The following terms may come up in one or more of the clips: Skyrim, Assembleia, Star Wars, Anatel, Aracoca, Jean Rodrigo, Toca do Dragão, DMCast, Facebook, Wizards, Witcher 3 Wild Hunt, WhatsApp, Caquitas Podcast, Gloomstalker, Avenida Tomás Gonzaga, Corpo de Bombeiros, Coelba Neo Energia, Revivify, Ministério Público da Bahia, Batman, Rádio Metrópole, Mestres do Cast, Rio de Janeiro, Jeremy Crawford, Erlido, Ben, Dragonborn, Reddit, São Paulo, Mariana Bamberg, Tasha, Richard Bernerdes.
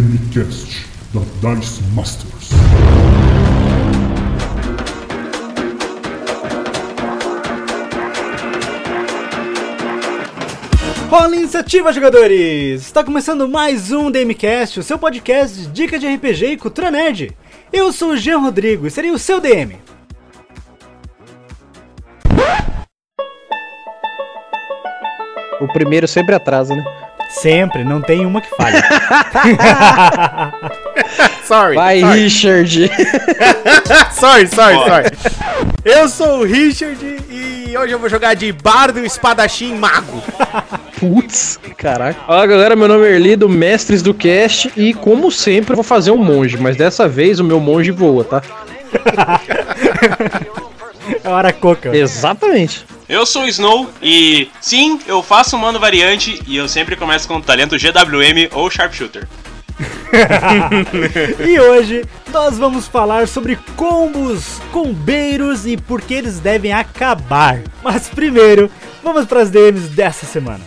DM Cast da Dice Masters. Rola iniciativa, jogadores! Está começando mais um DM Cast, o seu podcast de dicas de RPG e cultura nerd. Eu sou o Jean Rodrigo e serei o seu DM. O primeiro sempre atrasa, né? Sempre, não tem uma que falha. sorry. Richard. sorry. Eu sou o Richard e hoje eu vou jogar de bardo, espadachim, mago. Putz, caraca. Olá, galera, meu nome é Erlido, Mestres do Cast, e como sempre eu vou fazer um monge, mas dessa vez o meu monge voa, tá? É o Aracoca. Exatamente. Eu sou o Snow e sim, eu faço um mano variante e eu sempre começo com o talento GWM ou Sharpshooter. E hoje nós vamos falar sobre combos, combeiros e por que eles devem acabar. Mas primeiro, vamos para as DMs dessa semana.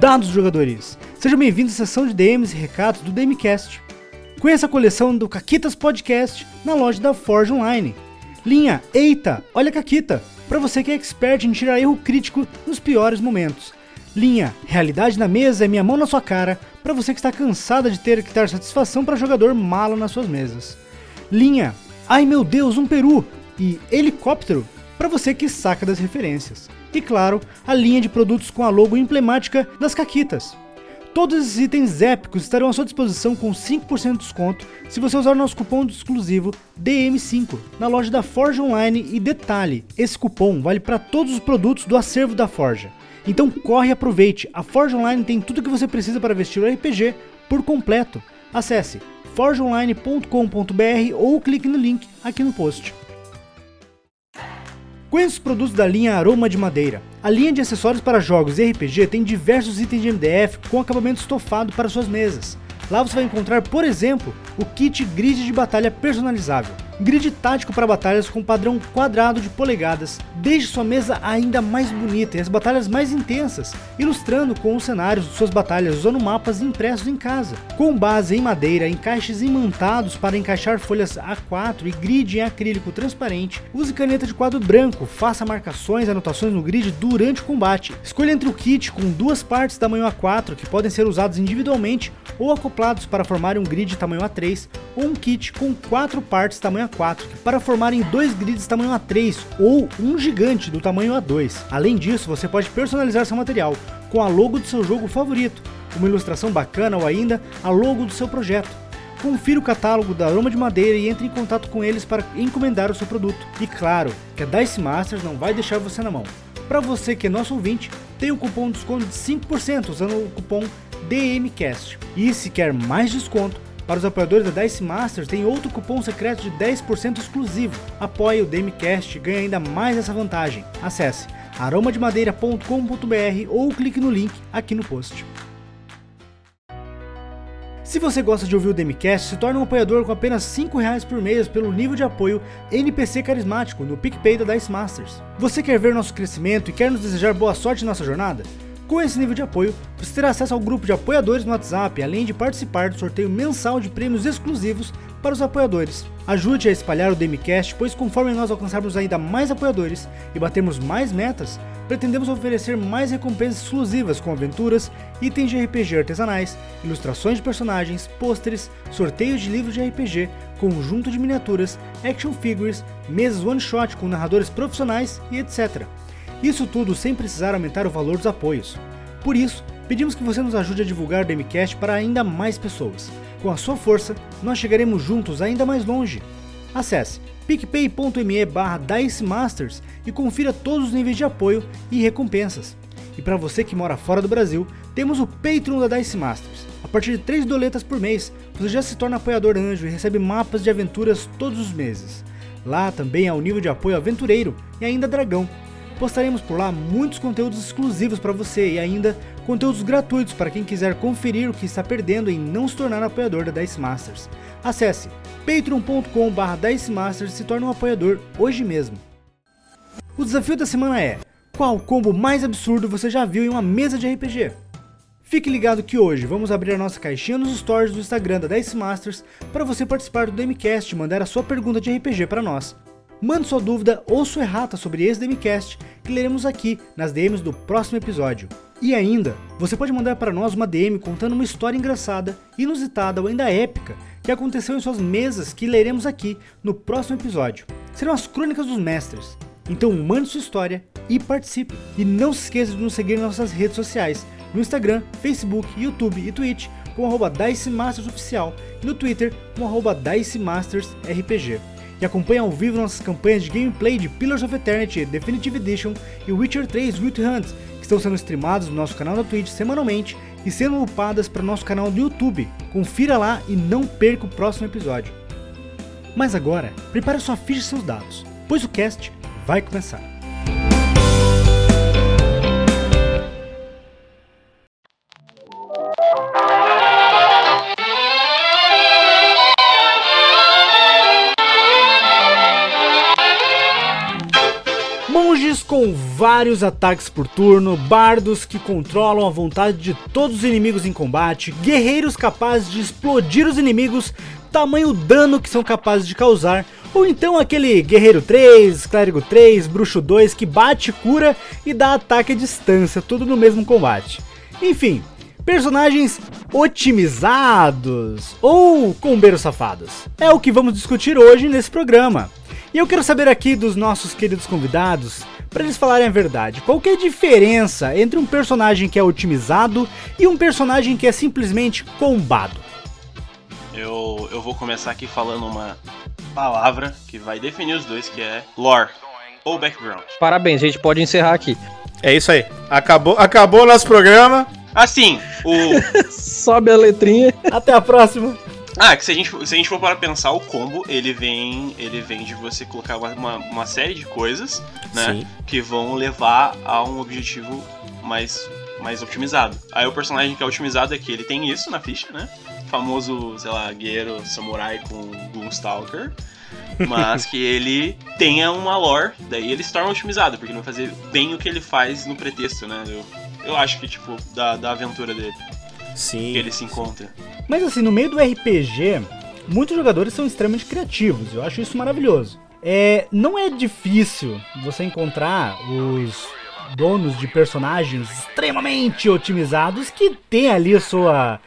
Dados, jogadores. Sejam bem-vindos à sessão de DMs e recados do DMCast. Conheça a coleção do Caquitas Podcast na loja da Forja Online. Linha Eita, Olha Caquita, para você que é expert em tirar erro crítico nos piores momentos. Linha Realidade na Mesa é Minha Mão na Sua Cara, para você que está cansada de ter que dar satisfação para jogador malo nas suas mesas. Linha Ai Meu Deus, um Peru e Helicóptero, para você que saca das referências. E claro, a linha de produtos com a logo emblemática das Caquitas. Todos esses itens épicos estarão à sua disposição com 5% de desconto se você usar o nosso cupom exclusivo DM5 na loja da Forja Online. E detalhe, esse cupom vale para todos os produtos do acervo da Forja. Então corre e aproveite, a Forja Online tem tudo o que você precisa para vestir o RPG por completo. Acesse forjaonline.com.br ou clique no link aqui no post. Conheça os produtos da linha Aroma de Madeira. A linha de acessórios para jogos e RPG tem diversos itens de MDF com acabamento estofado para suas mesas. Lá você vai encontrar, por exemplo, o kit grid de batalha personalizável. Grid tático para batalhas com padrão quadrado de polegadas. Deixe sua mesa ainda mais bonita e as batalhas mais intensas, ilustrando com os cenários de suas batalhas usando mapas impressos em casa. Com base em madeira, encaixes imantados para encaixar folhas A4 e grid em acrílico transparente. Use caneta de quadro branco, faça marcações e anotações no grid durante o combate. Escolha entre o kit com duas partes tamanho A4 que podem ser usados individualmente ou acoplados para formar um grid tamanho A3 ou um kit com quatro partes tamanho A4 para formarem dois grids tamanho A3 ou um gigante do tamanho A2. Além disso, você pode personalizar seu material com a logo do seu jogo favorito, uma ilustração bacana ou ainda a logo do seu projeto. Confira o catálogo da Aroma de Madeira e entre em contato com eles para encomendar o seu produto. E claro, que a Dice Masters não vai deixar você na mão. Para você que é nosso ouvinte, tem o cupom de desconto de 5% usando o cupom DMCast. E se quer mais desconto, para os apoiadores da Dice Masters, tem outro cupom secreto de 10% exclusivo. Apoie o DMCast e ganhe ainda mais essa vantagem. Acesse aromademadeira.com.br ou clique no link aqui no post. Se você gosta de ouvir o DMCast, se torne um apoiador com apenas R$ 5,00 por mês pelo nível de apoio NPC Carismático no PicPay da Dice Masters. Você quer ver nosso crescimento e quer nos desejar boa sorte em nossa jornada? Com esse nível de apoio, você terá acesso ao grupo de apoiadores no WhatsApp, além de participar do sorteio mensal de prêmios exclusivos para os apoiadores. Ajude a espalhar o DMCast, pois conforme nós alcançarmos ainda mais apoiadores e batermos mais metas, pretendemos oferecer mais recompensas exclusivas com aventuras, itens de RPG artesanais, ilustrações de personagens, pôsteres, sorteios de livros de RPG, conjunto de miniaturas, action figures, mesas one-shot com narradores profissionais e etc. Isso tudo sem precisar aumentar o valor dos apoios. Por isso, pedimos que você nos ajude a divulgar o DMCast para ainda mais pessoas. Com a sua força, nós chegaremos juntos ainda mais longe. Acesse picpay.me/DiceMasters e confira todos os níveis de apoio e recompensas. E para você que mora fora do Brasil, temos o Patreon da Dice Masters. A partir de 3 doletas por mês, você já se torna apoiador anjo e recebe mapas de aventuras todos os meses. Lá também há o nível de apoio aventureiro e ainda dragão. Postaremos por lá muitos conteúdos exclusivos para você e ainda conteúdos gratuitos para quem quiser conferir o que está perdendo em não se tornar apoiador da Dice Masters. Acesse patreon.com/DiceMasters e se torne um apoiador hoje mesmo. O desafio da semana é: qual combo mais absurdo você já viu em uma mesa de RPG? Fique ligado que hoje vamos abrir a nossa caixinha nos stories do Instagram da Dice Masters para você participar do DM Cast e mandar a sua pergunta de RPG para nós. Mande sua dúvida ou sua errata sobre esse DM Cast que leremos aqui nas DMs do próximo episódio. E ainda, você pode mandar para nós uma DM contando uma história engraçada, inusitada ou ainda épica que aconteceu em suas mesas que leremos aqui no próximo episódio. Serão as Crônicas dos Mestres. Então mande sua história e participe. E não se esqueça de nos seguir nas nossas redes sociais. No Instagram, Facebook, YouTube e Twitch com @DiceMastersOficial e no Twitter com @DiceMastersRPG. E acompanhe ao vivo nossas campanhas de gameplay de Pillars of Eternity, Definitive Edition e Witcher 3 Wild Hunt, que estão sendo streamados no nosso canal da Twitch semanalmente e sendo upadas para o nosso canal do YouTube. Confira lá e não perca o próximo episódio. Mas agora, prepare sua ficha e seus dados, pois o cast vai começar. Com vários ataques por turno, bardos que controlam a vontade de todos os inimigos em combate, guerreiros capazes de explodir os inimigos, tamanho dano que são capazes de causar, ou então aquele guerreiro 3, clérigo 3, bruxo 2 que bate, cura e dá ataque à distância, tudo no mesmo combate. Enfim, personagens otimizados ou combeiros safados, é o que vamos discutir hoje nesse programa. E eu quero saber aqui dos nossos queridos convidados, para eles falarem a verdade, qual que é a diferença entre um personagem que é otimizado e um personagem que é simplesmente combado? Eu vou começar aqui falando uma palavra que vai definir os dois, que é lore, ou background. Parabéns, a gente pode encerrar aqui. É isso aí, acabou o nosso programa. Assim, sobe a letrinha. Até a próxima. Que se a gente for para pensar, o combo, ele vem de você colocar uma série de coisas, né? Sim. Que vão levar a um objetivo mais otimizado. Aí o personagem que é otimizado é que ele tem isso na ficha, né? Famoso, sei lá, guerreiro, samurai com Gloomstalker. Mas que ele tenha uma lore, daí ele se torna otimizado, porque ele vai fazer bem o que ele faz no pretexto, né? Eu acho que, tipo, da aventura dele. Sim, que ele se encontra. Mas assim, no meio do RPG, muitos jogadores são extremamente criativos. Eu acho isso maravilhoso. Não é difícil você encontrar os donos de personagens extremamente otimizados que tem ali a sua,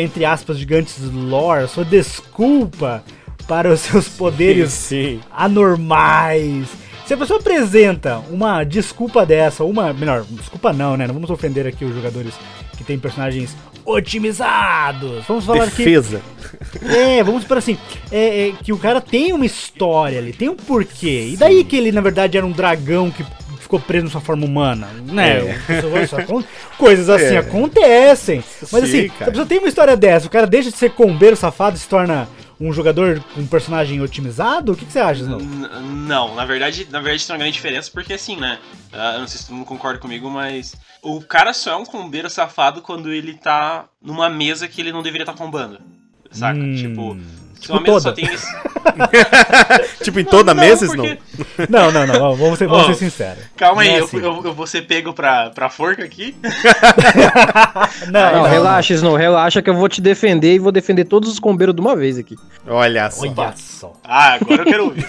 entre aspas, gigantes lore, sua desculpa para os seus poderes anormais. Se a pessoa apresenta uma desculpa dessa, melhor, desculpa não, né? Não vamos ofender aqui os jogadores que têm personagens otimizados. Vamos falar aqui. Defesa. Vamos para assim. Que o cara tem uma história ali, tem um porquê. E daí que ele, na verdade, era um dragão que ficou preso na sua forma humana, né? Coisas assim acontecem. Mas sim, assim, cara. Se a pessoa tem uma história dessa, o cara deixa de ser combeiro safado e se torna um jogador com um personagem otimizado? O que você acha, Snow? Não, na verdade tem uma grande diferença, porque assim, né? Eu não sei se todo mundo concorda comigo, mas o cara só é um combeiro safado quando ele tá numa mesa que ele não deveria estar combando, saca? Tipo, uma mesa toda. Só tem isso. Tipo, em toda mesa, porque... Snow? Não, vamos ser sinceros. Calma aí, assim. eu vou ser pego pra forca aqui? Não, relaxa, Snow, relaxa que eu vou te defender e vou defender todos os combeiros de uma vez aqui. Olha só. Agora eu quero ouvir.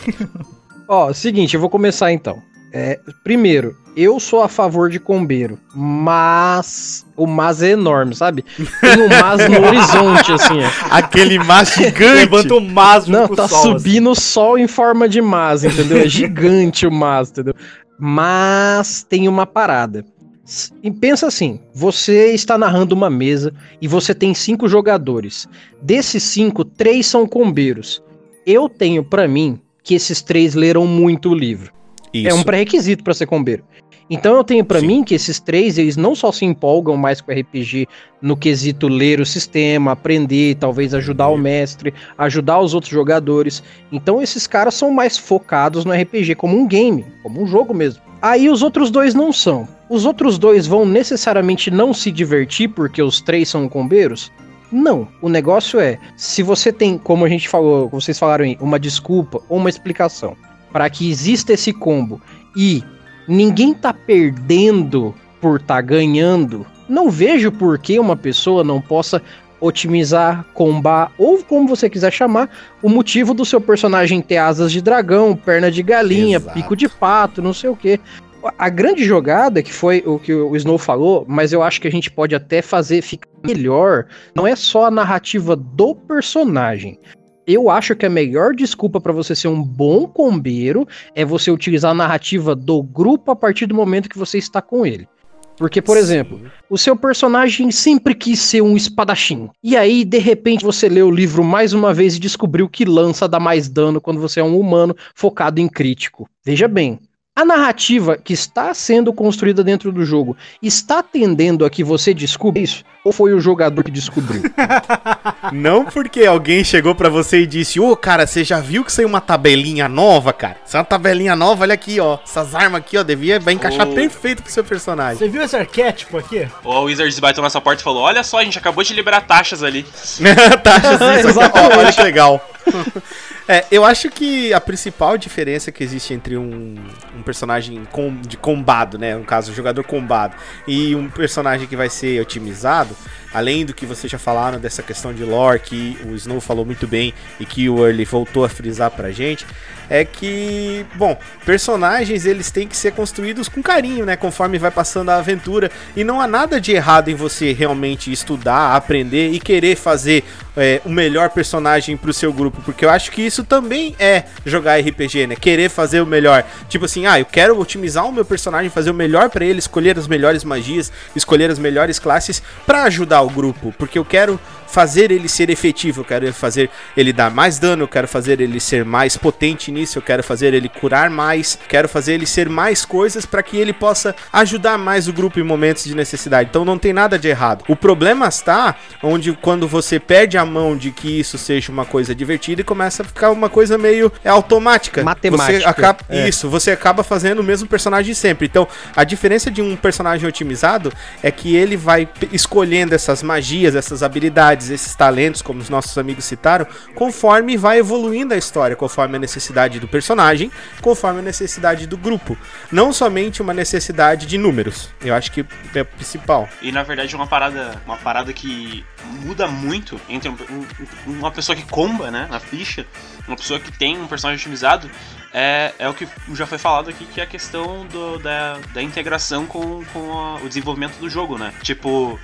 Seguinte, eu vou começar então. Primeiro, eu sou a favor de combeiro, mas o mas é enorme, sabe? Tem um mas no horizonte, assim. Aquele mas gigante. Levanta o mas no sol. Não, tá subindo o sol em forma de mas, entendeu? É gigante o mas, entendeu? Mas tem uma parada. E pensa assim, você está narrando uma mesa e você tem 5 jogadores. Desses 5, 3 são combeiros. Eu tenho pra mim que esses 3 leram muito o livro. Isso. É um pré-requisito pra ser combeiro. Então eu tenho pra mim que esses três, eles não só se empolgam mais com RPG no quesito ler o sistema, aprender, talvez ajudar o mestre, ajudar os outros jogadores. Então esses caras são mais focados no RPG como um game, como um jogo mesmo. Aí os outros dois não são. Os outros dois vão necessariamente não se divertir porque os três são combeiros? Não, o negócio é, se você tem, como a gente falou, vocês falaram aí, uma desculpa ou uma explicação para que exista esse combo e ninguém tá perdendo por tá ganhando, não vejo por que uma pessoa não possa otimizar, combar, ou como você quiser chamar, o motivo do seu personagem ter asas de dragão, perna de galinha, exato, pico de pato, não sei o quê. A grande jogada, que foi o que o Snow falou, mas eu acho que a gente pode até fazer ficar melhor, não é só a narrativa do personagem. Eu acho que a melhor desculpa para você ser um bom combeiro é você utilizar a narrativa do grupo a partir do momento que você está com ele. Porque, por exemplo, o seu personagem sempre quis ser um espadachim. E aí, de repente, você lê o livro mais uma vez e descobriu que lança dá mais dano quando você é um humano focado em crítico. Veja bem. A narrativa que está sendo construída dentro do jogo está tendendo a que você descubra isso? Ou foi o jogador que descobriu? Não porque alguém chegou pra você e disse, ô, cara, você já viu que saiu uma tabelinha nova, cara? Isso é uma tabelinha nova, olha aqui, ó. Essas armas aqui, ó, vai encaixar perfeito pro seu personagem. Você viu esse arquétipo aqui? Ou a Wizards bateu na sua porta e falou, olha só, a gente acabou de liberar taxas ali. Taxas, isso aqui, ó, olha que legal. É, eu acho que a principal diferença que existe entre um personagem de combado, né, no caso, um jogador combado, e um personagem que vai ser otimizado, além do que vocês já falaram dessa questão de lore, que o Snow falou muito bem e que o Early voltou a frisar pra gente, é que, bom, personagens eles têm que ser construídos com carinho, né, conforme vai passando a aventura, e não há nada de errado em você realmente estudar, aprender e querer fazer o melhor personagem pro seu grupo, porque eu acho que isso também é jogar RPG, né? Querer fazer o melhor. Tipo assim, eu quero otimizar o meu personagem, fazer o melhor pra ele, escolher as melhores magias, escolher as melhores classes pra ajudar o grupo, porque eu quero fazer ele ser efetivo, eu quero fazer ele dar mais dano, eu quero fazer ele ser mais potente nisso, eu quero fazer ele curar mais, quero fazer ele ser mais coisas pra que ele possa ajudar mais o grupo em momentos de necessidade. Então não tem nada de errado. O problema está onde quando você perde a mão de que isso seja uma coisa divertida e começa a ficar uma coisa meio automática. Matemática. Isso, você acaba fazendo o mesmo personagem sempre. Então, a diferença de um personagem otimizado é que ele vai escolhendo essas magias, essas habilidades, esses talentos, como os nossos amigos citaram, conforme vai evoluindo a história, conforme a necessidade do personagem, conforme a necessidade do grupo. Não somente uma necessidade de números. Eu acho que é o principal. E, na verdade, uma parada que muda muito entre uma pessoa que comba, né, na ficha, uma pessoa que tem um personagem otimizado, é o que já foi falado aqui, que é a questão da integração com o desenvolvimento do jogo, né? Tipo,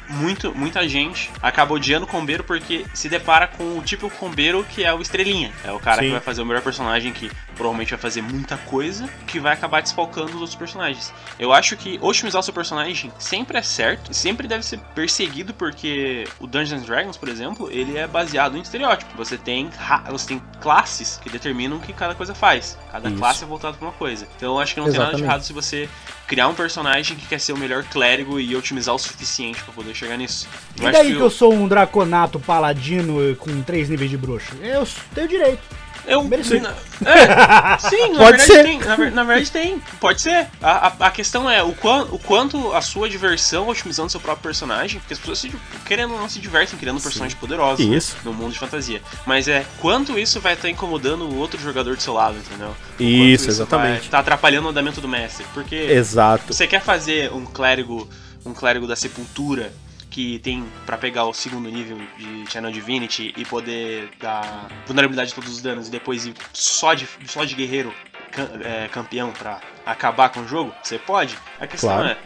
muita gente acaba odiando o combeiro porque se depara com o tipo combeiro que é o estrelinha. É o cara, sim, que vai fazer o melhor personagem, que provavelmente vai fazer muita coisa, que vai acabar desfalcando os outros personagens. Eu acho que otimizar o seu personagem sempre é certo, sempre deve ser perseguido, porque o Dungeons & Dragons, por exemplo, ele é baseado em estereótipo. Você tem classes que determinam o que cada coisa faz. Cada classe é voltada pra uma coisa. Então eu acho que não tem nada de errado se você criar um personagem que quer ser o melhor clérigo e otimizar o suficiente pra poder chegar nisso. E daí que eu sou um draconato paladino com 3 níveis de bruxo? Eu tenho direito. Eu mereci. Sim, na verdade tem. Pode ser. A questão é o quanto a sua diversão otimizando seu próprio personagem, porque as pessoas querendo ou não se divertem criando personagens poderosos, né, no mundo de fantasia. Mas é quanto isso vai estar incomodando o outro jogador do seu lado, entendeu? Isso exatamente. Tá atrapalhando o andamento do mestre, porque exato, você quer fazer um clérigo da sepultura que tem pra pegar o segundo nível de Channel Divinity e poder dar vulnerabilidade a todos os danos e depois ir só de guerreiro campeão pra acabar com o jogo? Você pode? A questão é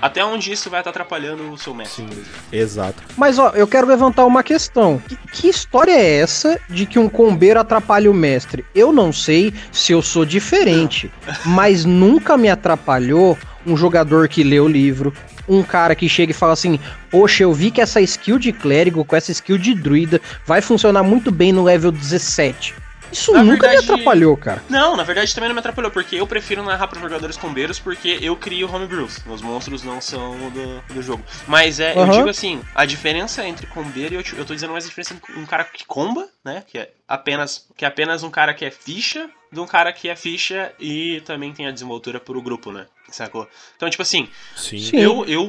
até onde isso vai estar atrapalhando o seu mestre. Sim, exato. Mas ó, eu quero levantar uma questão. Que história é essa de que um combeiro atrapalha o mestre? Eu não sei se eu sou diferente, mas nunca me atrapalhou um jogador que lê o livro, um cara que chega e fala assim, poxa, eu vi que essa skill de clérigo com essa skill de druida vai funcionar muito bem no level 17. Isso na nunca verdade, me atrapalhou, cara. Não, na verdade também não me atrapalhou, porque eu prefiro narrar para os jogadores combeiros, porque eu crio homebrews. Meus monstros não são do jogo. Mas é, eu digo assim, a diferença entre combeiro e eu tô dizendo mais a diferença entre um cara que comba, né? Que é apenas um cara que é ficha, de um cara que é ficha e também tem a desenvoltura pro grupo, né? Sacou? Então, tipo assim,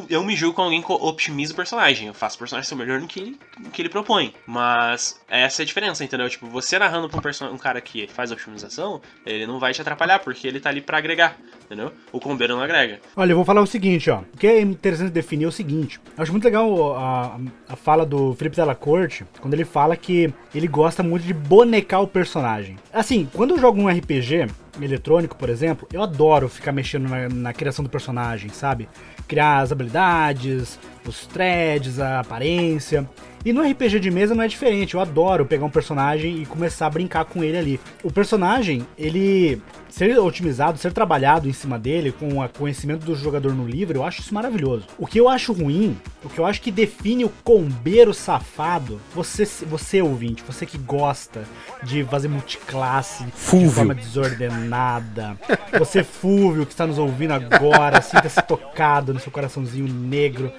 eu me julgo com alguém que optimiza o personagem. Eu faço o personagem ser melhor no que ele propõe. Mas essa é a diferença, entendeu? Tipo, você narrando pra um cara que faz optimização, ele não vai te atrapalhar, porque ele tá ali pra agregar, entendeu? O combeiro não agrega. Olha, eu vou falar o seguinte, ó. O que é interessante definir é o seguinte. Eu acho muito legal a fala do Felipe Della Corte, quando ele fala que ele gosta muito de bonecar o personagem. Assim, quando eu jogo um RPG eletrônico, por exemplo, eu adoro ficar mexendo na criação do personagem, sabe? Criar as habilidades, os threads, a aparência. E no RPG de mesa não é diferente, eu adoro pegar um personagem e começar a brincar com ele ali. O personagem, ele ser otimizado, ser trabalhado em cima dele, com o conhecimento do jogador no livro, eu acho isso maravilhoso. O que eu acho ruim, o que eu acho que define o combeiro safado, você ouvinte, você que gosta de fazer multiclasse de forma desordenada, você fúvio que está nos ouvindo agora, sinta-se tocado no seu coraçãozinho negro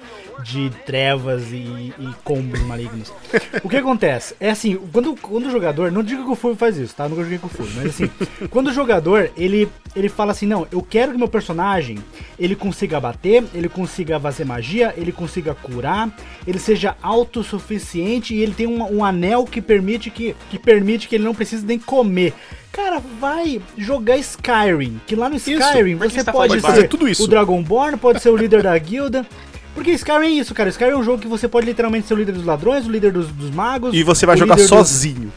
de trevas e combos malignos. O que acontece? É assim, quando o jogador... Não digo que o Fúvio faz isso, tá? Eu nunca joguei com o Fúvio, mas assim... Quando o jogador, ele fala assim, não, eu quero que meu personagem, ele consiga bater, ele consiga fazer magia, ele consiga curar, ele seja autossuficiente e ele tem um anel que permite que ele não precise nem comer. Cara, vai jogar Skyrim, que lá no Skyrim isso, você pode ser tudo isso. O Dragonborn, pode ser o líder da guilda. Porque Skyrim é isso, cara. Skyrim é um jogo que você pode literalmente ser o líder dos ladrões, o líder dos magos. E você vai jogar sozinho.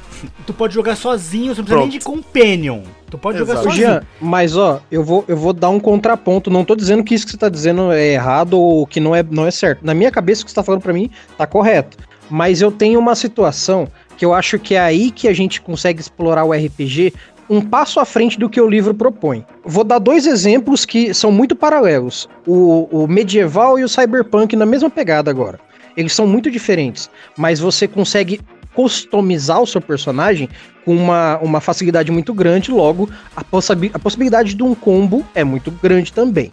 Tu pode jogar sozinho, você não precisa nem de companion. Tu pode jogar sozinho. Jean, mas ó, eu vou dar um contraponto. Não tô dizendo que isso que você tá dizendo é errado ou que não é certo. Na minha cabeça, o que você tá falando pra mim tá correto. Mas eu tenho uma situação que eu acho que é aí que a gente consegue explorar o RPG um passo à frente do que o livro propõe. Vou dar dois exemplos que são muito paralelos. O medieval e o cyberpunk na mesma pegada agora. Eles são muito diferentes, mas você consegue customizar o seu personagem com uma facilidade muito grande, logo a possibilidade de um combo é muito grande também.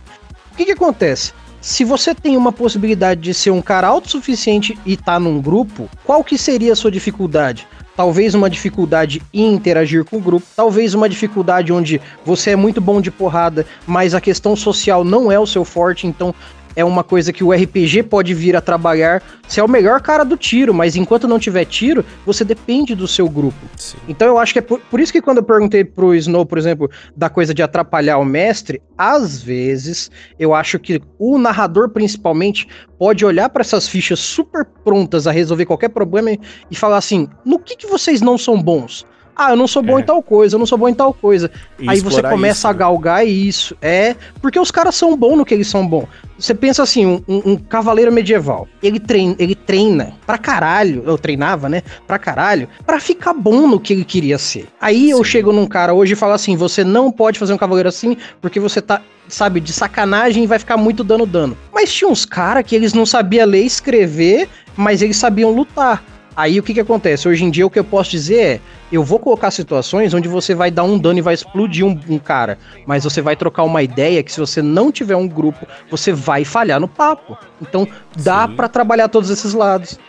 O que acontece? Se você tem uma possibilidade de ser um cara autossuficiente e tá num grupo, qual que seria a sua dificuldade? Talvez uma dificuldade em interagir com o grupo, talvez uma dificuldade onde você é muito bom de porrada, mas a questão social não é o seu forte, então é uma coisa que o RPG pode vir a trabalhar. Você é o melhor cara do tiro, mas enquanto não tiver tiro, você depende do seu grupo. Sim. Então eu acho que é por isso que quando eu perguntei pro Snow, por exemplo, da coisa de atrapalhar o mestre, às vezes eu acho que o narrador principalmente pode olhar para essas fichas super prontas a resolver qualquer problema e falar assim, no que vocês não são bons? Ah, eu não sou bom em tal coisa, eu não sou bom em tal coisa. E aí você começa a galgar isso. É, porque os caras são bons no que eles são bons. Você pensa assim, um cavaleiro medieval, ele treina pra caralho, eu treinava, né, pra caralho, pra ficar bom no que ele queria ser. Aí eu chego num cara hoje e falo assim, você não pode fazer um cavaleiro assim, porque você tá, sabe, de sacanagem e vai ficar muito dano. Mas tinha uns caras que eles não sabiam ler e escrever, mas eles sabiam lutar. Aí o que acontece? Hoje em dia o que eu posso dizer é, eu vou colocar situações onde você vai dar um dano e vai explodir um cara, mas você vai trocar uma ideia que se você não tiver um grupo, você vai falhar no papo. Então dá pra trabalhar todos esses lados.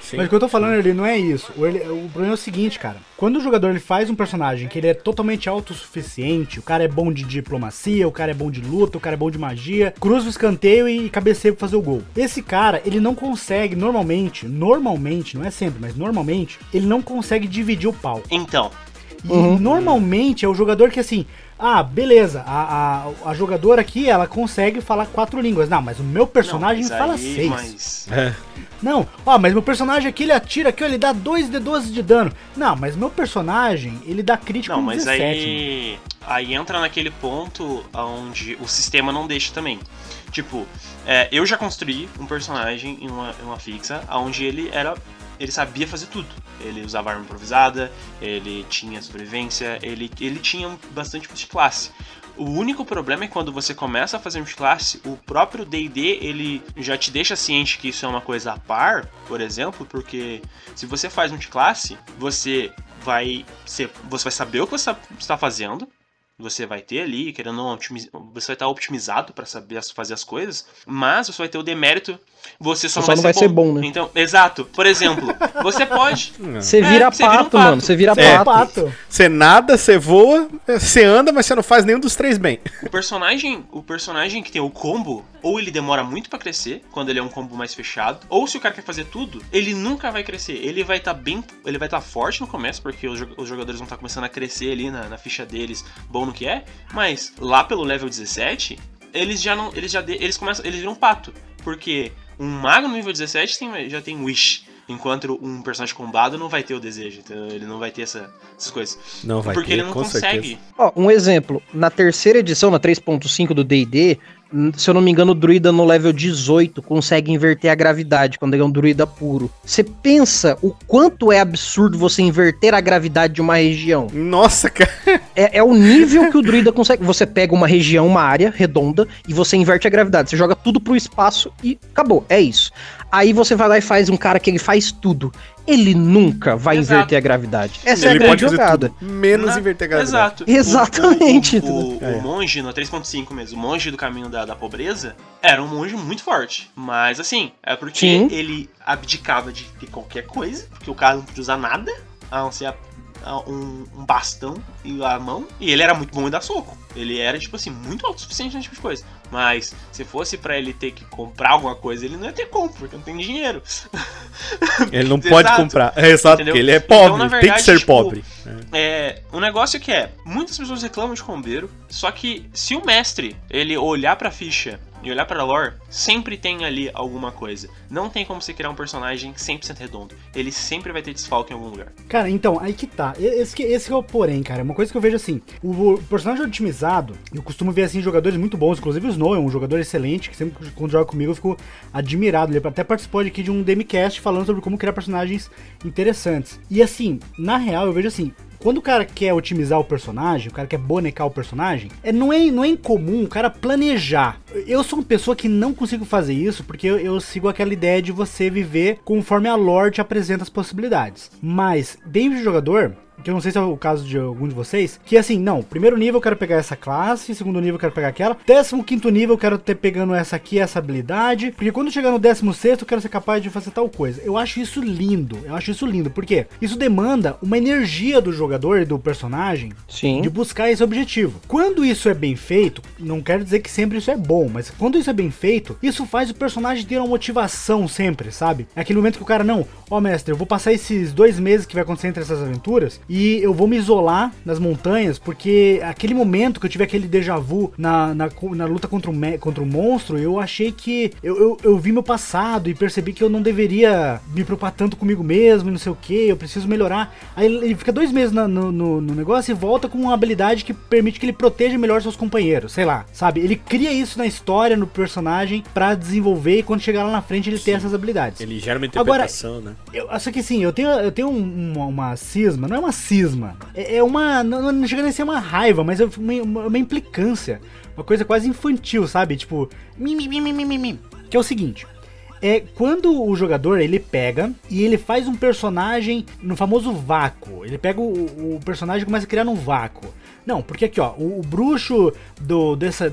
Sim. Mas o que eu tô falando, ele não é isso. O problema é o seguinte, cara. Quando o jogador ele faz um personagem que ele é totalmente autossuficiente, o cara é bom de diplomacia, o cara é bom de luta, o cara é bom de magia, cruza o escanteio e cabeceia pra fazer o gol. Esse cara, ele não consegue, normalmente, não é sempre, mas normalmente, ele não consegue dividir o pau. Então. E normalmente é o jogador que assim... Ah, beleza, a jogadora aqui, ela consegue falar 4 línguas. Não, mas o meu personagem fala 6. Mas... É. Não, ó, mas meu personagem aqui, ele atira aqui, ó, ele dá 2d12 de dano. Não, mas meu personagem, ele dá crítico com 17. Não, mas aí entra naquele ponto onde o sistema não deixa também. Tipo, eu já construí um personagem em uma fixa, onde ele sabia fazer tudo. Ele usava arma improvisada, ele tinha sobrevivência, ele tinha bastante multiclasse. O único problema é quando você começa a fazer multiclasse, o próprio D&D, ele já te deixa ciente que isso é uma coisa a par, por exemplo, porque se você faz multiclasse, você você vai saber o que você está fazendo. Você vai ter ali, querendo ou não, você vai estar optimizado para saber fazer as coisas, mas você vai ter o demérito, você só não vai ser bom, né? Então, exato. Por exemplo, você pode... Você vira pato, mano. Você vira pato. Você nada, você voa, você anda, mas você não faz nenhum dos três bem. O personagem que tem o combo, ou ele demora muito pra crescer, quando ele é um combo mais fechado, ou se o cara quer fazer tudo, ele nunca vai crescer. Ele vai estar bem... Ele vai estar forte no começo, porque os jogadores vão estar começando a crescer ali na ficha deles, bom que é, mas lá pelo level 17, eles viram um pato, porque um mago no nível 17 já tem wish, enquanto um personagem combado não vai ter o desejo, então ele não vai ter essas coisas. Não vai porque ter, ele não consegue. Ó, um exemplo, na terceira edição, na 3.5 do D&D, se eu não me engano, o druida no level 18 consegue inverter a gravidade quando ele é um druida puro. Você pensa o quanto é absurdo você inverter a gravidade de uma região. Nossa, cara. É o nível que o druida consegue. Você pega uma região, uma área redonda, e você inverte a gravidade. Você joga tudo pro espaço e acabou. É isso. Aí você vai lá e faz um cara que ele faz tudo. Ele nunca vai inverter a gravidade. Essa é a grande jogada. Menos inverter a gravidade. Exato. Exatamente. O monge, no 3.5 mesmo, o monge do caminho da pobreza, era um monge muito forte. Mas assim, é porque ele abdicava de qualquer coisa, porque o cara não podia usar nada, a não ser um bastão e a mão, e ele era muito bom em dar soco. Ele era, tipo assim, muito autossuficiente nesse tipo de coisa. Mas, se fosse pra ele ter que comprar alguma coisa, ele não ia ter como, porque não tem dinheiro. Ele não pode comprar. É, exato, porque ele é pobre, então, na verdade, tem que ser pobre. O negócio que muitas pessoas reclamam de combeiro, só que se o mestre, ele olhar pra ficha e olhar pra lore, sempre tem ali alguma coisa. Não tem como você criar um personagem 100% redondo. Ele sempre vai ter desfalque em algum lugar. Cara, então, aí que tá. Esse é o porém, cara. Uma coisa que eu vejo assim, o personagem otimizado, eu costumo ver assim jogadores muito bons, inclusive o Snow é um jogador excelente, que sempre quando joga comigo eu fico admirado. Ele até participou aqui de um DM Cast falando sobre como criar personagens interessantes. E assim, na real, eu vejo assim, quando o cara quer otimizar o personagem, o cara quer bonecar o personagem, não é incomum o cara planejar. Eu sou uma pessoa que não consigo fazer isso, porque eu sigo aquela ideia de você viver conforme a lore te apresenta as possibilidades. Mas, dentro do jogador, que eu não sei se é o caso de algum de vocês, que assim, não, primeiro nível eu quero pegar essa classe, segundo nível eu quero pegar aquela, 15º nível eu quero ter pegando essa aqui, essa habilidade, porque quando chegar no 16º eu quero ser capaz de fazer tal coisa. Eu acho isso lindo, porque isso demanda uma energia do jogador e do personagem. Sim. De buscar esse objetivo. Quando isso é bem feito, não quero dizer que sempre isso é bom, mas quando isso é bem feito, isso faz o personagem ter uma motivação sempre, sabe? É aquele momento que o cara, mestre, eu vou passar esses 2 meses que vai acontecer entre essas aventuras, e eu vou me isolar nas montanhas, porque aquele momento que eu tive aquele déjà vu na luta contra o monstro, eu achei que eu vi meu passado e percebi que eu não deveria me preocupar tanto comigo mesmo, não sei o que, eu preciso melhorar. Aí ele fica 2 meses no negócio e volta com uma habilidade que permite que ele proteja melhor seus companheiros, sei lá, sabe? Ele cria isso na história, no personagem, pra desenvolver, e quando chegar lá na frente ele tem essas habilidades. Ele gera uma interpretação, agora, né? Só que sim, eu tenho uma cisma, não é uma cisma, é uma, não chega nem a ser uma raiva, mas é uma implicância, uma coisa quase infantil, sabe, tipo, que é o seguinte, quando o jogador, ele pega e ele faz um personagem no famoso vácuo, ele pega o personagem e começa a criar num vácuo. Não, porque aqui ó, o bruxo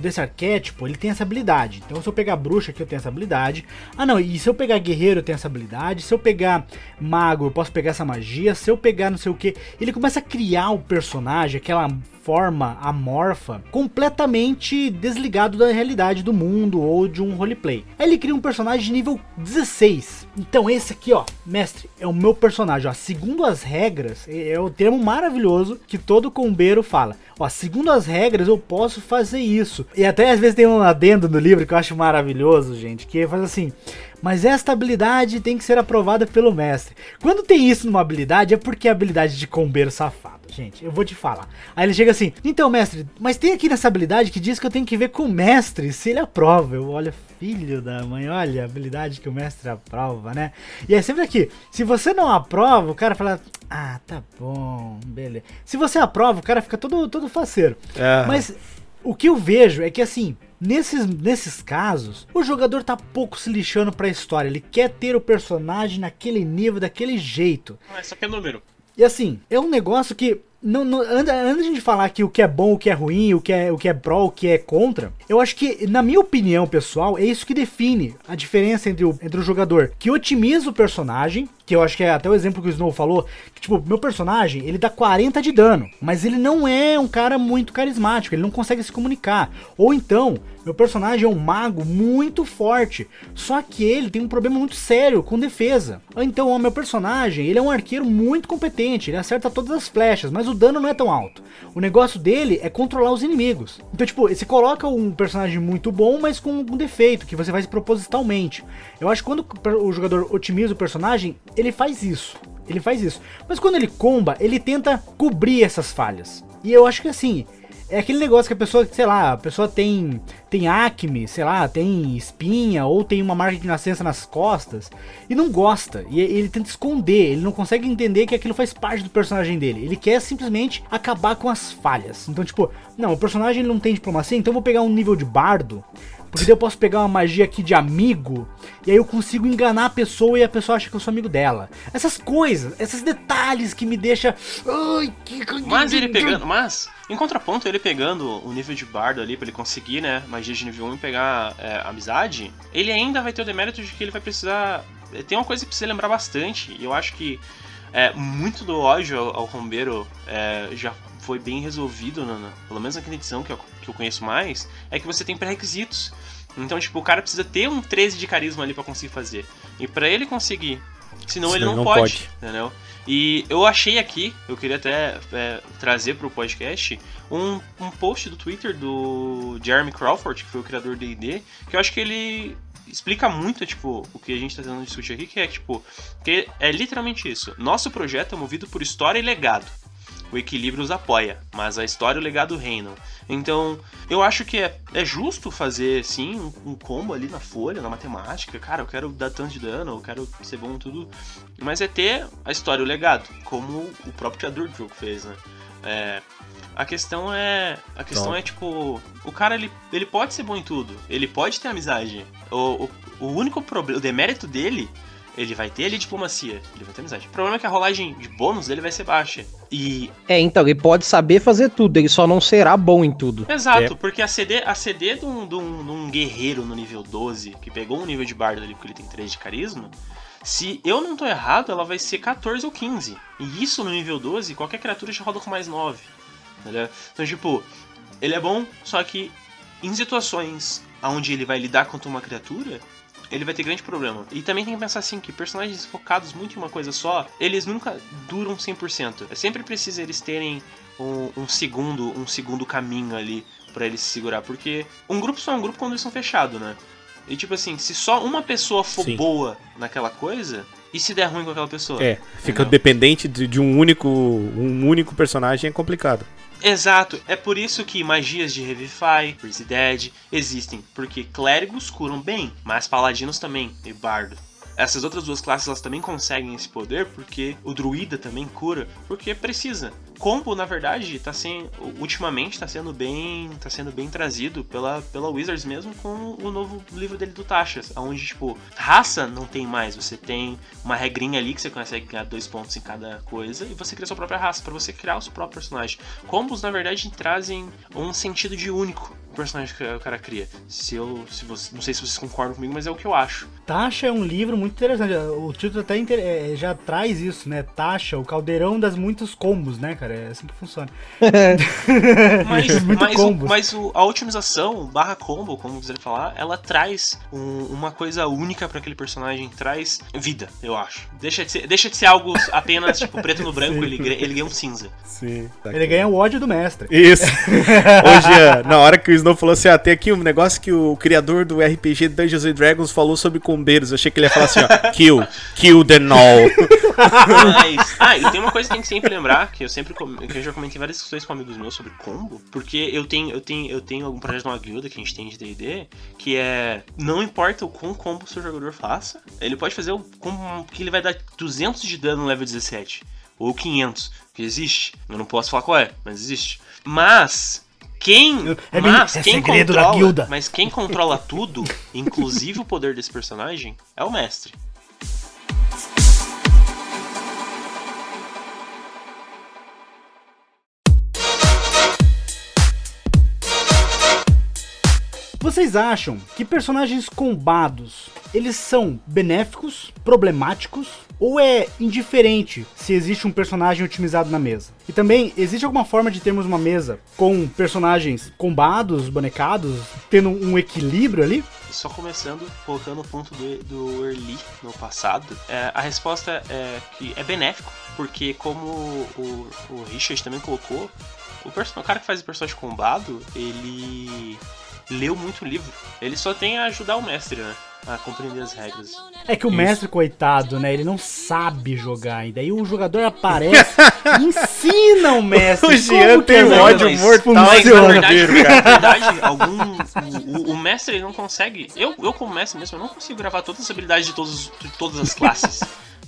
desse arquétipo, ele tem essa habilidade. Então se eu pegar bruxo aqui eu tenho essa habilidade. Ah não, e se eu pegar guerreiro eu tenho essa habilidade. Se eu pegar mago eu posso pegar essa magia. Se eu pegar não sei o que. Ele começa a criar o personagem, aquela forma amorfa, completamente desligado da realidade do mundo ou de um roleplay. Aí ele cria um personagem de nível 16. Então esse aqui ó, mestre, é o meu personagem, ó, segundo as regras, é o termo maravilhoso que todo combeiro fala. Ó, segundo as regras eu posso fazer isso. E até às vezes tem um adendo no livro que eu acho maravilhoso, gente, que faz assim: mas esta habilidade tem que ser aprovada pelo mestre. Quando tem isso numa habilidade, é porque é habilidade de combeiro safado, gente. Eu vou te falar. Aí ele chega assim: então, mestre, mas tem aqui nessa habilidade que diz que eu tenho que ver com o mestre se ele aprova. Eu olho, filho da mãe, olha a habilidade que o mestre aprova, né? E é sempre aqui: se você não aprova, o cara fala: ah, tá bom, beleza. Se você aprova, o cara fica todo faceiro. Ah. Mas o que eu vejo é que assim, nesses casos, o jogador tá pouco se lixando pra história. Ele quer ter o personagem naquele nível, daquele jeito. Só que é número. E assim, é um negócio que... antes de falar que o que é bom, o que é ruim, o que é pró, o que é contra, eu acho que, na minha opinião pessoal, é isso que define a diferença entre o jogador que otimiza o personagem, que eu acho que é até o exemplo que o Snow falou, que tipo, meu personagem, ele dá 40 de dano, mas ele não é um cara muito carismático, ele não consegue se comunicar. Ou então, meu personagem é um mago muito forte, só que ele tem um problema muito sério com defesa. Ou então, ó, meu personagem, ele é um arqueiro muito competente, ele acerta todas as flechas, mas o dano não é tão alto. O negócio dele é controlar os inimigos. Então, tipo, você coloca um personagem muito bom, mas com um defeito, que você faz propositalmente. Eu acho que quando o jogador otimiza o personagem, ele faz isso. Mas quando ele comba, ele tenta cobrir essas falhas. E eu acho que assim, é aquele negócio que a pessoa, sei lá, a pessoa tem acne, sei lá, tem espinha, ou tem uma marca de nascença nas costas, e não gosta, e ele tenta esconder, ele não consegue entender que aquilo faz parte do personagem dele, ele quer simplesmente acabar com as falhas. Então tipo, não, o personagem não tem diplomacia, então eu vou pegar um nível de bardo, porque daí eu posso pegar uma magia aqui de amigo, e aí eu consigo enganar a pessoa e a pessoa acha que eu sou amigo dela. Essas coisas, esses detalhes que me deixam... Mas, em contraponto, ele pegando o nível de bardo ali pra ele conseguir, né, magia de nível 1 e pegar amizade, ele ainda vai ter o demérito de que ele vai precisar... Tem uma coisa que precisa lembrar bastante, e eu acho que muito do ódio ao Rombeiro já... foi bem resolvido, pelo menos naquela edição que eu conheço mais, é que você tem pré-requisitos. Então, tipo, o cara precisa ter um 13 de carisma ali pra conseguir fazer. E pra ele conseguir, senão ele não pode, entendeu? E eu achei aqui, eu queria até trazer pro podcast, um post do Twitter do Jeremy Crawford, que foi o criador do D&D, que eu acho que ele explica muito, tipo, o que a gente tá tentando discutir aqui, que é, tipo, que é literalmente isso. Nosso projeto é movido por história e legado. O equilíbrio os apoia, mas a história e o legado reinam. Então, eu acho que é justo fazer, sim, um combo ali na folha, na matemática. Cara, eu quero dar tanto de dano, eu quero ser bom em tudo. Mas é ter a história e o legado, como o próprio criador do jogo fez, né? A questão é, tipo, o cara, ele pode ser bom em tudo. Ele pode ter amizade. O único problema, o demérito dele... Ele vai ter ali diplomacia, ele vai ter amizade. O problema é que a rolagem de bônus dele vai ser baixa. Então, ele pode saber fazer tudo, ele só não será bom em tudo. Exato, porque a CD de um guerreiro no nível 12, que pegou um nível de bardo ali porque ele tem 3 de carisma, se eu não tô errado, ela vai ser 14 ou 15. E isso no nível 12, qualquer criatura já roda com mais 9. Entendeu? Então, tipo, ele é bom, só que em situações onde ele vai lidar contra uma criatura... ele vai ter grande problema. E também tem que pensar assim, que personagens focados muito em uma coisa só, eles nunca duram 100%. É sempre preciso eles terem um segundo caminho ali pra eles se segurar, porque um grupo só é um grupo quando eles são fechados, né? E tipo assim, se só uma pessoa for boa naquela coisa, e se der ruim com aquela pessoa? Fica dependente de um único personagem, é complicado. Exato, é por isso que magias de Revivify, Raise Dead existem, porque clérigos curam bem, mas paladinos também, e bardo. Essas outras duas classes, elas também conseguem esse poder, porque o druida também cura, porque precisa. Combo, na verdade, ultimamente tá sendo bem trazido pela Wizards mesmo, com o novo livro dele do Tasha, onde, tipo, raça não tem mais, você tem uma regrinha ali que você consegue ganhar 2 pontos em cada coisa, e você cria sua própria raça, pra você criar o seu próprio personagem. Combos, na verdade, trazem um sentido de único o personagem que o cara cria. Não sei se vocês concordam comigo, mas é o que eu acho. Tasha é um livro muito interessante, o título até já traz isso, né? Tasha, o caldeirão das muitos combos, né, cara? É assim que funciona. A otimização /combo, como quiser falar, ela traz uma coisa única pra aquele personagem, traz vida, eu acho. Deixa de ser algo apenas, tipo, preto no branco, ele ganha um cinza. Sim. Tá, ele ganha o ódio do mestre. Isso. Hoje, na hora que o Snow falou assim, tem aqui um negócio que o criador do RPG Dungeons & Dragons falou sobre combeiros, eu achei que ele ia falar assim, kill the null. Mas, e tem uma coisa que tem que sempre lembrar, que eu já comentei várias discussões com amigos meus sobre combo, porque eu tenho algum projeto numa guilda que a gente tem de D&D, que é, não importa o quão combo o seu jogador faça, ele pode fazer o combo que ele vai dar 200 de dano no level 17, ou 500, que existe, eu não posso falar qual é, mas existe. Mas quem controla tudo, inclusive o poder desse personagem, é o mestre. Vocês acham que personagens combados, eles são benéficos, problemáticos, ou é indiferente se existe um personagem otimizado na mesa? E também, existe alguma forma de termos uma mesa com personagens combados, bonecados, tendo um equilíbrio ali? Só começando, colocando o ponto do Erli no passado, a resposta é que é benéfico, porque como o Richard também colocou, o cara que faz o personagem combado, ele leu muito livro. Ele só tem a ajudar o mestre, né? A compreender as regras. É que o mestre, coitado, né? Ele não sabe jogar. E daí o jogador aparece e ensina o mestre. O Jean tem um ódio mortal. Mas na verdade, o mestre ele não consegue. Eu como mestre mesmo, eu não consigo gravar todas as habilidades de todas as classes.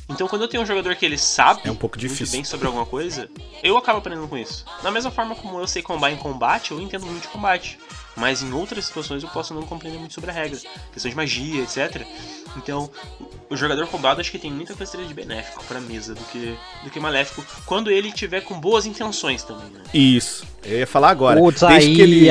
Então quando eu tenho um jogador que ele sabe é um pouco difícil. Muito bem sobre alguma coisa, eu acabo aprendendo com isso. Da mesma forma como eu sei combar em combate, eu entendo muito de combate. Mas em outras situações eu posso não compreender muito sobre a regra. Questão de magia, etc. Então, o jogador combado acho que tem muita coisa de benéfico pra mesa do que maléfico. Quando ele tiver com boas intenções também, né? Isso. Eu ia falar agora. Putz, Isso aí.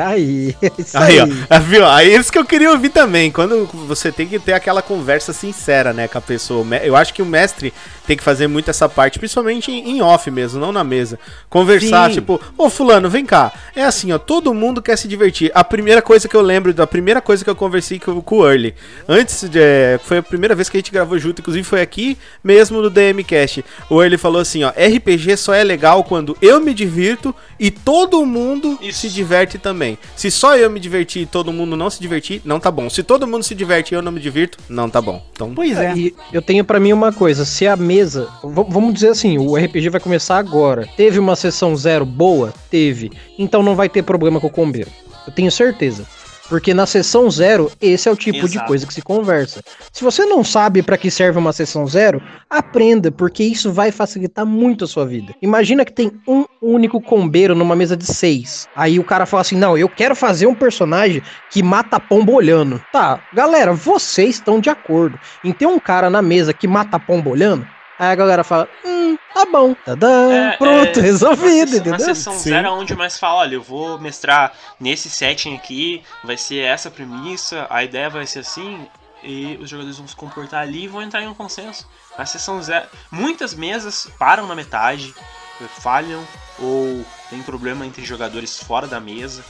Ó. Viu? Aí é isso que eu queria ouvir também. Quando você tem que ter aquela conversa sincera, né, com a pessoa. Eu acho que o mestre tem que fazer muito essa parte, principalmente em off mesmo, não na mesa. Conversar, sim. Tipo, ô fulano, vem cá. É assim, ó, todo mundo quer se divertir. A primeira coisa que eu lembro, da primeira coisa que eu conversei com o Erli, antes de, foi a primeira vez que a gente gravou junto, inclusive foi aqui mesmo no DM Cast, o Erli falou assim, ó, RPG só é legal quando eu me divirto e todo mundo se diverte também. Se só eu me divertir e todo mundo não se divertir, não tá bom. Se todo mundo se diverte e eu não me divirto, não tá bom. Então, pois é. E eu tenho pra mim uma coisa, se a mesa, vamos dizer assim, o RPG vai começar agora. Teve uma sessão zero boa? Teve. Então não vai ter problema com o combeiro. Eu tenho certeza. Porque na sessão zero, esse é o tipo de coisa que se conversa. Se você não sabe pra que serve uma sessão zero, aprenda, porque isso vai facilitar muito a sua vida. Imagina que tem um único combeiro numa mesa de 6. Aí o cara fala assim, não, eu quero fazer um personagem que mata pombo olhando. Tá, galera, vocês estão de acordo em ter um cara na mesa que mata pombo olhando? Aí a galera fala, tá bom, tadã, pronto, resolvido, entendeu? Na sessão zero é onde mais fala, olha, eu vou mestrar nesse setting aqui, vai ser essa premissa, a ideia vai ser assim, e os jogadores vão se comportar ali e vão entrar em um consenso. Na sessão zero, muitas mesas param na metade, falham, ou tem problema entre jogadores fora da mesa,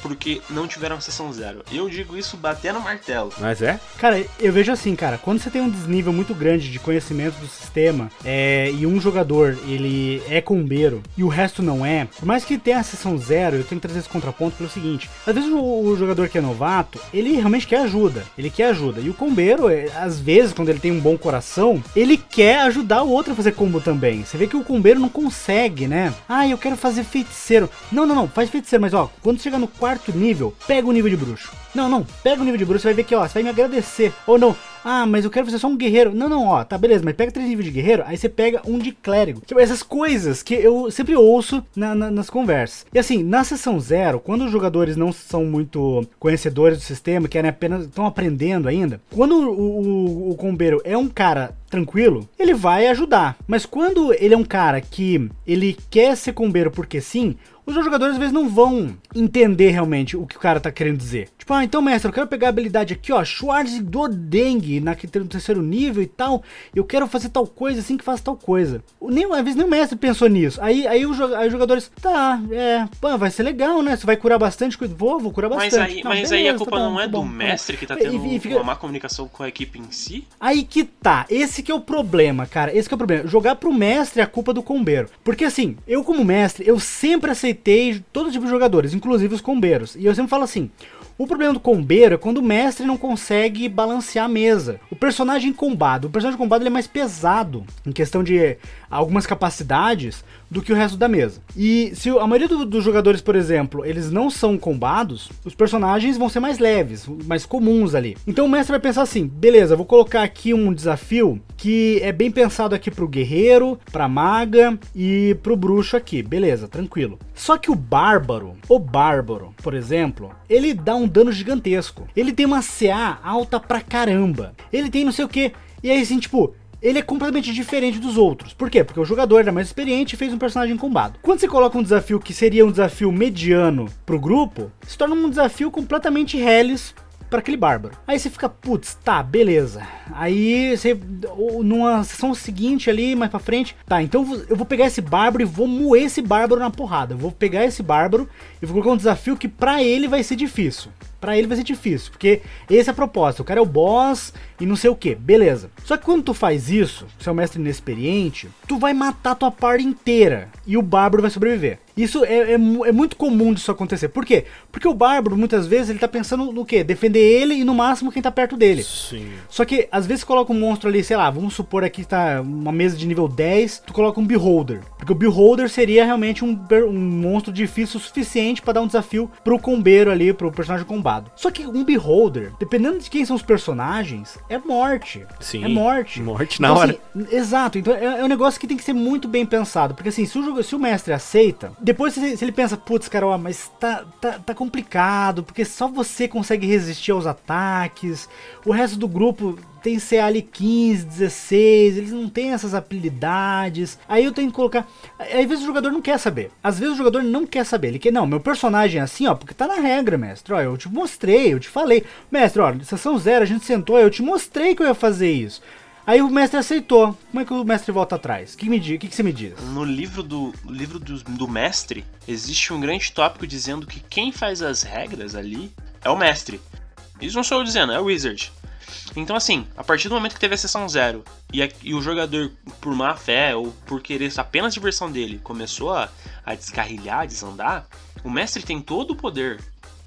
porque não tiveram sessão zero. Eu digo isso batendo o martelo. Mas é? Cara, eu vejo assim, cara, quando você tem um desnível muito grande de conhecimento do sistema, e um jogador, ele é combeiro, e o resto não é, por mais que tenha a sessão zero, eu tenho que trazer esse contraponto pelo seguinte, às vezes o jogador que é novato, ele realmente quer ajuda, e o combeiro, às vezes, quando ele tem um bom coração, ele quer ajudar o outro a fazer combo também. Você vê que o combeiro não consegue, né? Ah, eu quero fazer feiticeiro. Não, faz feiticeiro, mas ó, quando chega no quarto nível, pega o nível de bruxo. Não, pega o nível de bruxo, você vai ver que, ó, você vai me agradecer. Ou não, ah, mas eu quero fazer só um guerreiro. Não, ó, tá, beleza, mas pega 3 níveis de guerreiro, aí você pega um de clérigo. Tipo, essas coisas que eu sempre ouço nas conversas. E assim, na sessão zero, quando os jogadores não são muito conhecedores do sistema, querem apenas, estão aprendendo ainda, quando o combeiro é um cara tranquilo, ele vai ajudar. Mas quando ele é um cara que ele quer ser combeiro porque sim, os jogadores às vezes não vão entender realmente o que o cara tá querendo dizer. Tipo, ah, então mestre, eu quero pegar a habilidade aqui, ó, Schwarz do Dengue, no terceiro nível e tal, eu quero fazer tal coisa assim que faça tal coisa. Às vezes nem o mestre pensou nisso. Aí os jogadores, vai ser legal, né, você vai curar bastante, vou curar bastante. Mas aí a culpa não é do mestre que tá tendo uma má comunicação com a equipe em si? Aí que tá, esse que é o problema, cara, jogar pro mestre é a culpa do combeiro. Porque assim, eu como mestre, eu sempre aceitei todo tipo de jogadores, inclusive os combeiros. E eu sempre falo assim, o problema do combeiro é quando o mestre não consegue balancear a mesa. O personagem combado ele é mais pesado em questão de algumas capacidades do que o resto da mesa. E se a maioria dos jogadores, por exemplo, eles não são combados, os personagens vão ser mais leves, mais comuns ali. Então o mestre vai pensar assim, beleza, vou colocar aqui um desafio que é bem pensado aqui pro guerreiro, pra maga e pro bruxo aqui. Beleza, tranquilo. Só que o bárbaro, por exemplo, ele dá um dano gigantesco. Ele tem uma CA alta pra caramba. Ele tem não sei o que. E aí assim, tipo, ele é completamente diferente dos outros. Por quê? Porque o jogador era mais experiente e fez um personagem combado. Quando você coloca um desafio que seria um desafio mediano pro grupo, se torna um desafio completamente reles para aquele bárbaro. Aí você fica, putz, tá, beleza. Aí você, numa sessão seguinte ali, mais pra frente, tá, então eu vou pegar esse bárbaro e vou moer esse bárbaro na porrada. Eu vou pegar esse bárbaro e vou colocar um desafio que pra ele vai ser difícil. Pra ele vai ser difícil, porque essa é a proposta. O cara é o boss e não sei o que, beleza. Só que quando tu faz isso, se é um mestre inexperiente, tu vai matar tua party inteira e o bárbaro vai sobreviver. Isso é muito comum disso acontecer. Por quê? Porque o bárbaro, muitas vezes, ele tá pensando no quê? Defender ele e, no máximo, quem tá perto dele. Sim. Só que, às vezes, coloca um monstro ali, sei lá, vamos supor aqui tá uma mesa de nível 10, tu coloca um Beholder. Porque o Beholder seria realmente um monstro difícil o suficiente pra dar um desafio pro combeiro ali, pro personagem combado. Só que um Beholder, dependendo de quem são os personagens, é morte. Sim. É morte. Morte na hora. Assim, exato. Então, é um negócio que tem que ser muito bem pensado. Porque, assim, se o mestre aceita... Depois, se ele pensa, putz, Carol, mas tá complicado, porque só você consegue resistir aos ataques, o resto do grupo tem CA ali 15, 16, eles não têm essas habilidades, aí eu tenho que colocar... Às vezes o jogador não quer saber, ele quer, não, meu personagem é assim, ó, porque tá na regra, mestre, ó, eu te mostrei, eu te falei, mestre, ó, sessão zero, a gente sentou, eu te mostrei que eu ia fazer isso. Aí o mestre aceitou. Como é que o mestre volta atrás? O que você me diz? No livro do mestre, existe um grande tópico dizendo que quem faz as regras ali é o mestre. Isso não sou eu dizendo, é o Wizard. Então assim, a partir do momento que teve a sessão zero e o jogador, por má fé ou por querer apenas diversão dele, começou a descarrilhar, a desandar, o mestre tem todo o poder.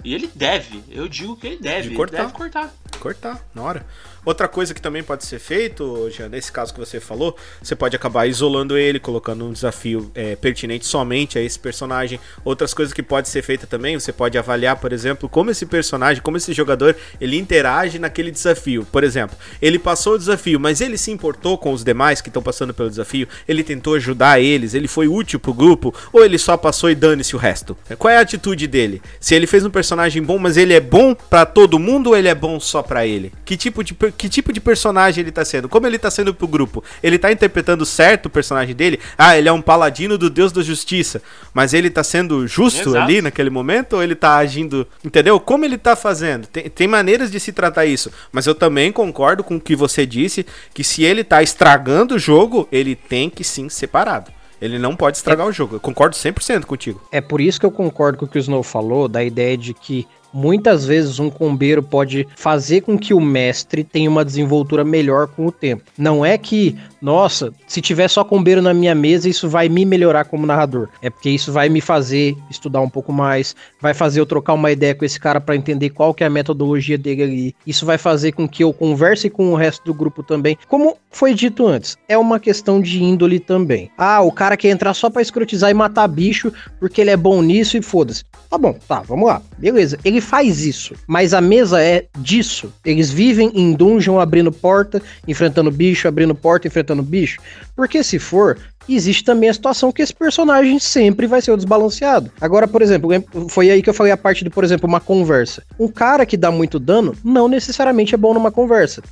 E ele deve, eu digo que ele deve. De cortar. Ele deve cortar. Cortar, na hora. Outra coisa que também pode ser feito, Jean, nesse caso que você falou, você pode acabar isolando ele, colocando um desafio pertinente somente a esse personagem. Outras coisas que pode ser feita também, você pode avaliar, por exemplo, como esse personagem, como esse jogador, ele interage naquele desafio. Por exemplo, ele passou o desafio, mas ele se importou com os demais que estão passando pelo desafio, ele tentou ajudar eles, ele foi útil pro grupo, ou ele só passou e dane-se o resto? Qual é a atitude dele? Se ele fez um personagem bom, mas ele é bom pra todo mundo ou ele é bom só pra ele? Que tipo de personagem ele tá sendo? Como ele tá sendo pro grupo? Ele tá interpretando certo o personagem dele? Ah, ele é um paladino do Deus da Justiça. Mas ele tá sendo justo ali naquele momento? Ou ele tá agindo... Entendeu? Como ele tá fazendo? Tem maneiras de se tratar isso. Mas eu também concordo com o que você disse, que se ele tá estragando o jogo, ele tem que sim separado. Ele não pode estragar o jogo. Eu concordo 100% contigo. É por isso que eu concordo com o que o Snow falou, da ideia de que muitas vezes um combeiro pode fazer com que o mestre tenha uma desenvoltura melhor com o tempo. Não é que, nossa, se tiver só combeiro na minha mesa, isso vai me melhorar como narrador. É porque isso vai me fazer estudar um pouco mais, vai fazer eu trocar uma ideia com esse cara para entender qual que é a metodologia dele ali. Isso vai fazer com que eu converse com o resto do grupo também. Como foi dito antes, é uma questão de índole também. Ah, o cara quer entrar só para escrotizar e matar bicho porque ele é bom nisso e foda-se. Tá bom, tá, vamos lá. Beleza, ele faz isso, mas a mesa é disso. Eles vivem em dungeon abrindo porta, enfrentando bicho, abrindo porta, enfrentando bicho. Porque se for, existe também a situação que esse personagem sempre vai ser o desbalanceado. Agora, por exemplo, foi aí que eu falei a parte de, por exemplo, uma conversa. Um cara que dá muito dano não necessariamente é bom numa conversa.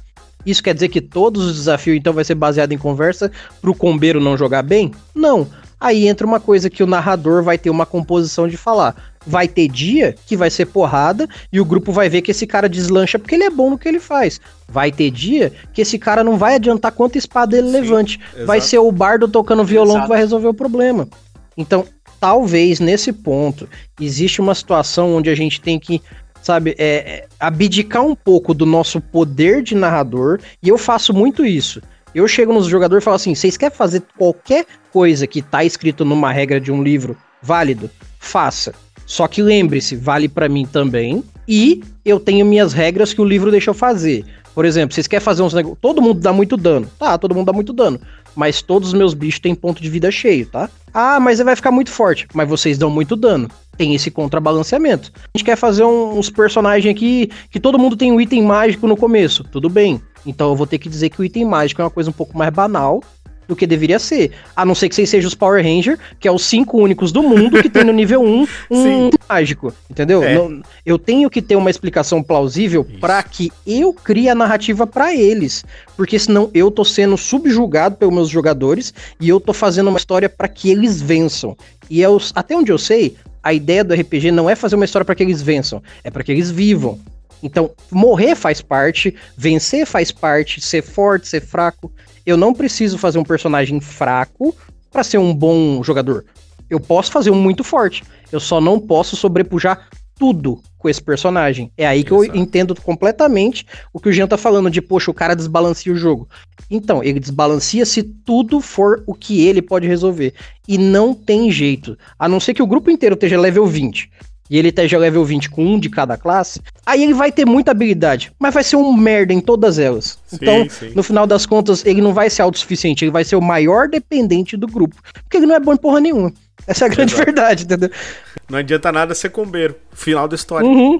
Isso quer dizer que todos os desafios então vai ser baseado em conversa pro combeiro não jogar bem? Não. Aí entra uma coisa que o narrador vai ter uma composição de falar. Vai ter dia que vai ser porrada e o grupo vai ver que esse cara deslancha porque ele é bom no que ele faz. Vai ter dia que esse cara não vai adiantar quanta espada ele levante. Exato. Vai ser o bardo tocando violão que vai resolver o problema. Então, talvez nesse ponto, existe uma situação onde a gente tem que, sabe, abdicar um pouco do nosso poder de narrador, e eu faço muito isso. Eu chego nos jogadores e falo assim, vocês querem fazer qualquer coisa que tá escrito numa regra de um livro válido? Faça. Só que lembre-se, vale pra mim também, e eu tenho minhas regras que o livro deixa eu fazer. Por exemplo, vocês querem fazer uns negócios... Todo mundo dá muito dano. Tá, todo mundo dá muito dano. Mas todos os meus bichos têm ponto de vida cheio, tá? Ah, mas ele vai ficar muito forte. Mas vocês dão muito dano. Tem esse contrabalanceamento. A gente quer fazer uns personagens aqui que todo mundo tem um item mágico no começo. Tudo bem. Então eu vou ter que dizer que o item mágico é uma coisa um pouco mais banal do que deveria ser. A não ser que vocês sejam os Power Ranger, que é os 5 únicos do mundo que tem no nível 1 um mágico, entendeu? É. Não, eu tenho que ter uma explicação plausível para que eu crie a narrativa para eles, porque senão eu tô sendo subjugado pelos meus jogadores e eu tô fazendo uma história para que eles vençam. E eu, até onde eu sei, a ideia do RPG não é fazer uma história para que eles vençam, é para que eles vivam. Então, morrer faz parte, vencer faz parte, ser forte, ser fraco. Eu não preciso fazer um personagem fraco para ser um bom jogador. Eu posso fazer um muito forte, eu só não posso sobrepujar tudo com esse personagem. É aí que eu entendo completamente o que o Jean tá falando de, poxa, o cara desbalanceia o jogo. Então, ele desbalanceia se tudo for o que ele pode resolver. E não tem jeito, a não ser que o grupo inteiro esteja level 20. E ele esteja level 20 com um de cada classe, aí ele vai ter muita habilidade, mas vai ser um merda em todas elas. Sim, então, no final das contas, ele não vai ser autossuficiente, ele vai ser o maior dependente do grupo, porque ele não é bom em porra nenhuma. Essa é a grande verdade, entendeu? Não adianta nada ser combeiro, final da história. Uhum.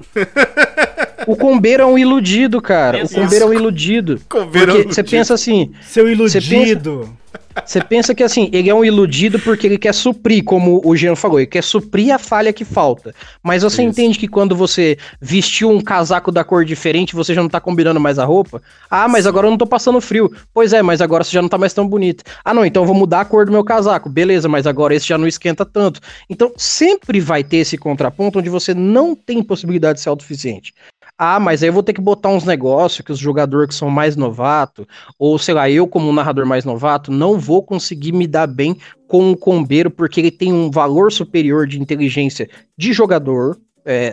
O combeiro é um iludido, cara. Isso. O combeiro é um iludido. Combeiro porque você pensa assim... Seu iludido... Você pensa que assim, ele é um iludido porque ele quer suprir, como o Jean falou, ele quer suprir a falha que falta. Mas você entende que quando você vestiu um casaco da cor diferente, você já não tá combinando mais a roupa? Ah, mas agora eu não tô passando frio. Pois é, mas agora você já não tá mais tão bonito. Ah não, então eu vou mudar a cor do meu casaco. Beleza, mas agora esse já não esquenta tanto. Então sempre vai ter esse contraponto onde você não tem possibilidade de ser autossuficiente. Ah, mas aí eu vou ter que botar uns negócios que os jogadores que são mais novatos, ou sei lá, eu como um narrador mais novato, não vou conseguir me dar bem com o combeiro, porque ele tem um valor superior de inteligência de jogador,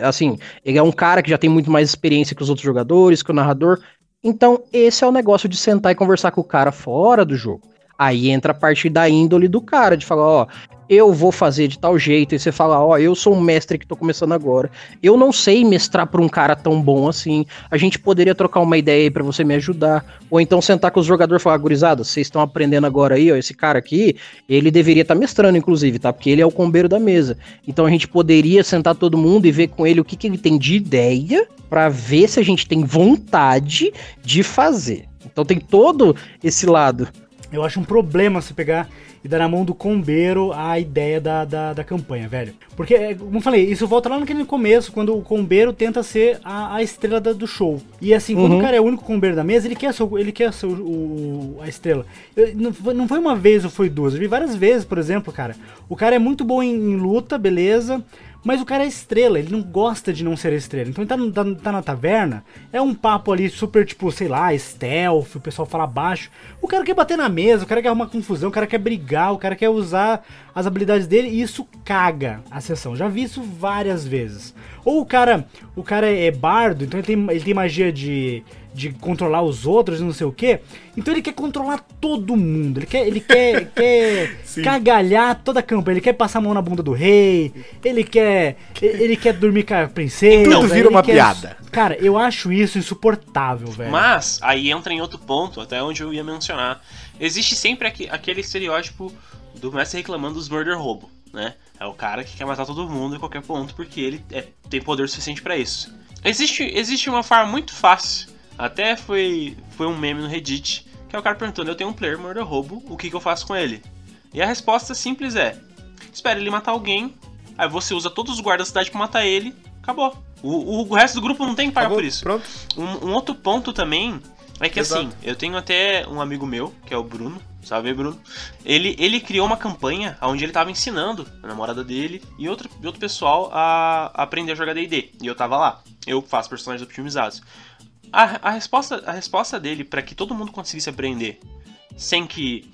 assim, ele é um cara que já tem muito mais experiência que os outros jogadores, que o narrador, então esse é o negócio de sentar e conversar com o cara fora do jogo. Aí entra a parte da índole do cara, de falar, ó, eu vou fazer de tal jeito, e você fala, ó, eu sou um mestre que tô começando agora, eu não sei mestrar pra um cara tão bom assim, a gente poderia trocar uma ideia aí pra você me ajudar, ou então sentar com os jogadores e falar, gurizada, vocês estão aprendendo agora aí, ó, esse cara aqui, ele deveria estar mestrando inclusive, tá, porque ele é o combeiro da mesa, então a gente poderia sentar todo mundo e ver com ele o que ele tem de ideia, pra ver se a gente tem vontade de fazer, então tem todo esse lado. Eu acho um problema você pegar e dar na mão do combeiro a ideia da campanha, velho. Porque, como eu falei, isso volta lá no começo, quando o combeiro tenta ser a estrela do show. E assim, quando o cara é o único combeiro da mesa, ele quer ser a estrela. Não foi uma vez ou foi duas, eu vi várias vezes, por exemplo, cara. O cara é muito bom em luta, beleza, mas o cara é estrela, ele não gosta de não ser estrela. Então ele tá na taverna, é um papo ali super, tipo, sei lá, stealth, o pessoal fala baixo. O cara quer bater na mesa, o cara quer arrumar confusão, o cara quer brigar, o cara quer usar as habilidades dele e isso caga a sessão. Já vi isso várias vezes. Ou o cara é bardo, então ele tem magia de controlar os outros e não sei o que, então ele quer controlar todo mundo, ele quer cagalhar toda a campanha, ele quer passar a mão na bunda do rei, ele quer dormir com a princesa. Tudo vira uma piada. Cara, eu acho isso insuportável, velho. Mas, aí entra em outro ponto, até onde eu ia mencionar, existe sempre aquele estereótipo do mestre reclamando dos murder-roubo, né? É o cara que quer matar todo mundo em qualquer ponto, porque ele tem poder suficiente pra isso. Existe uma forma muito fácil. Até foi um meme no Reddit, que é o cara perguntando, eu tenho um player murder roubo, o que eu faço com ele? E a resposta simples é, espera ele matar alguém, aí você usa todos os guardas da cidade pra matar ele, acabou. O resto do grupo não tem que pagar por isso. Pronto. Um outro ponto também é que assim, eu tenho até um amigo meu, que é o Bruno, sabe, Bruno? Ele criou uma campanha onde ele tava ensinando a namorada dele e outro pessoal a aprender a jogar D&D. E eu tava lá, eu faço personagens optimizados. A resposta dele para que todo mundo conseguisse aprender sem que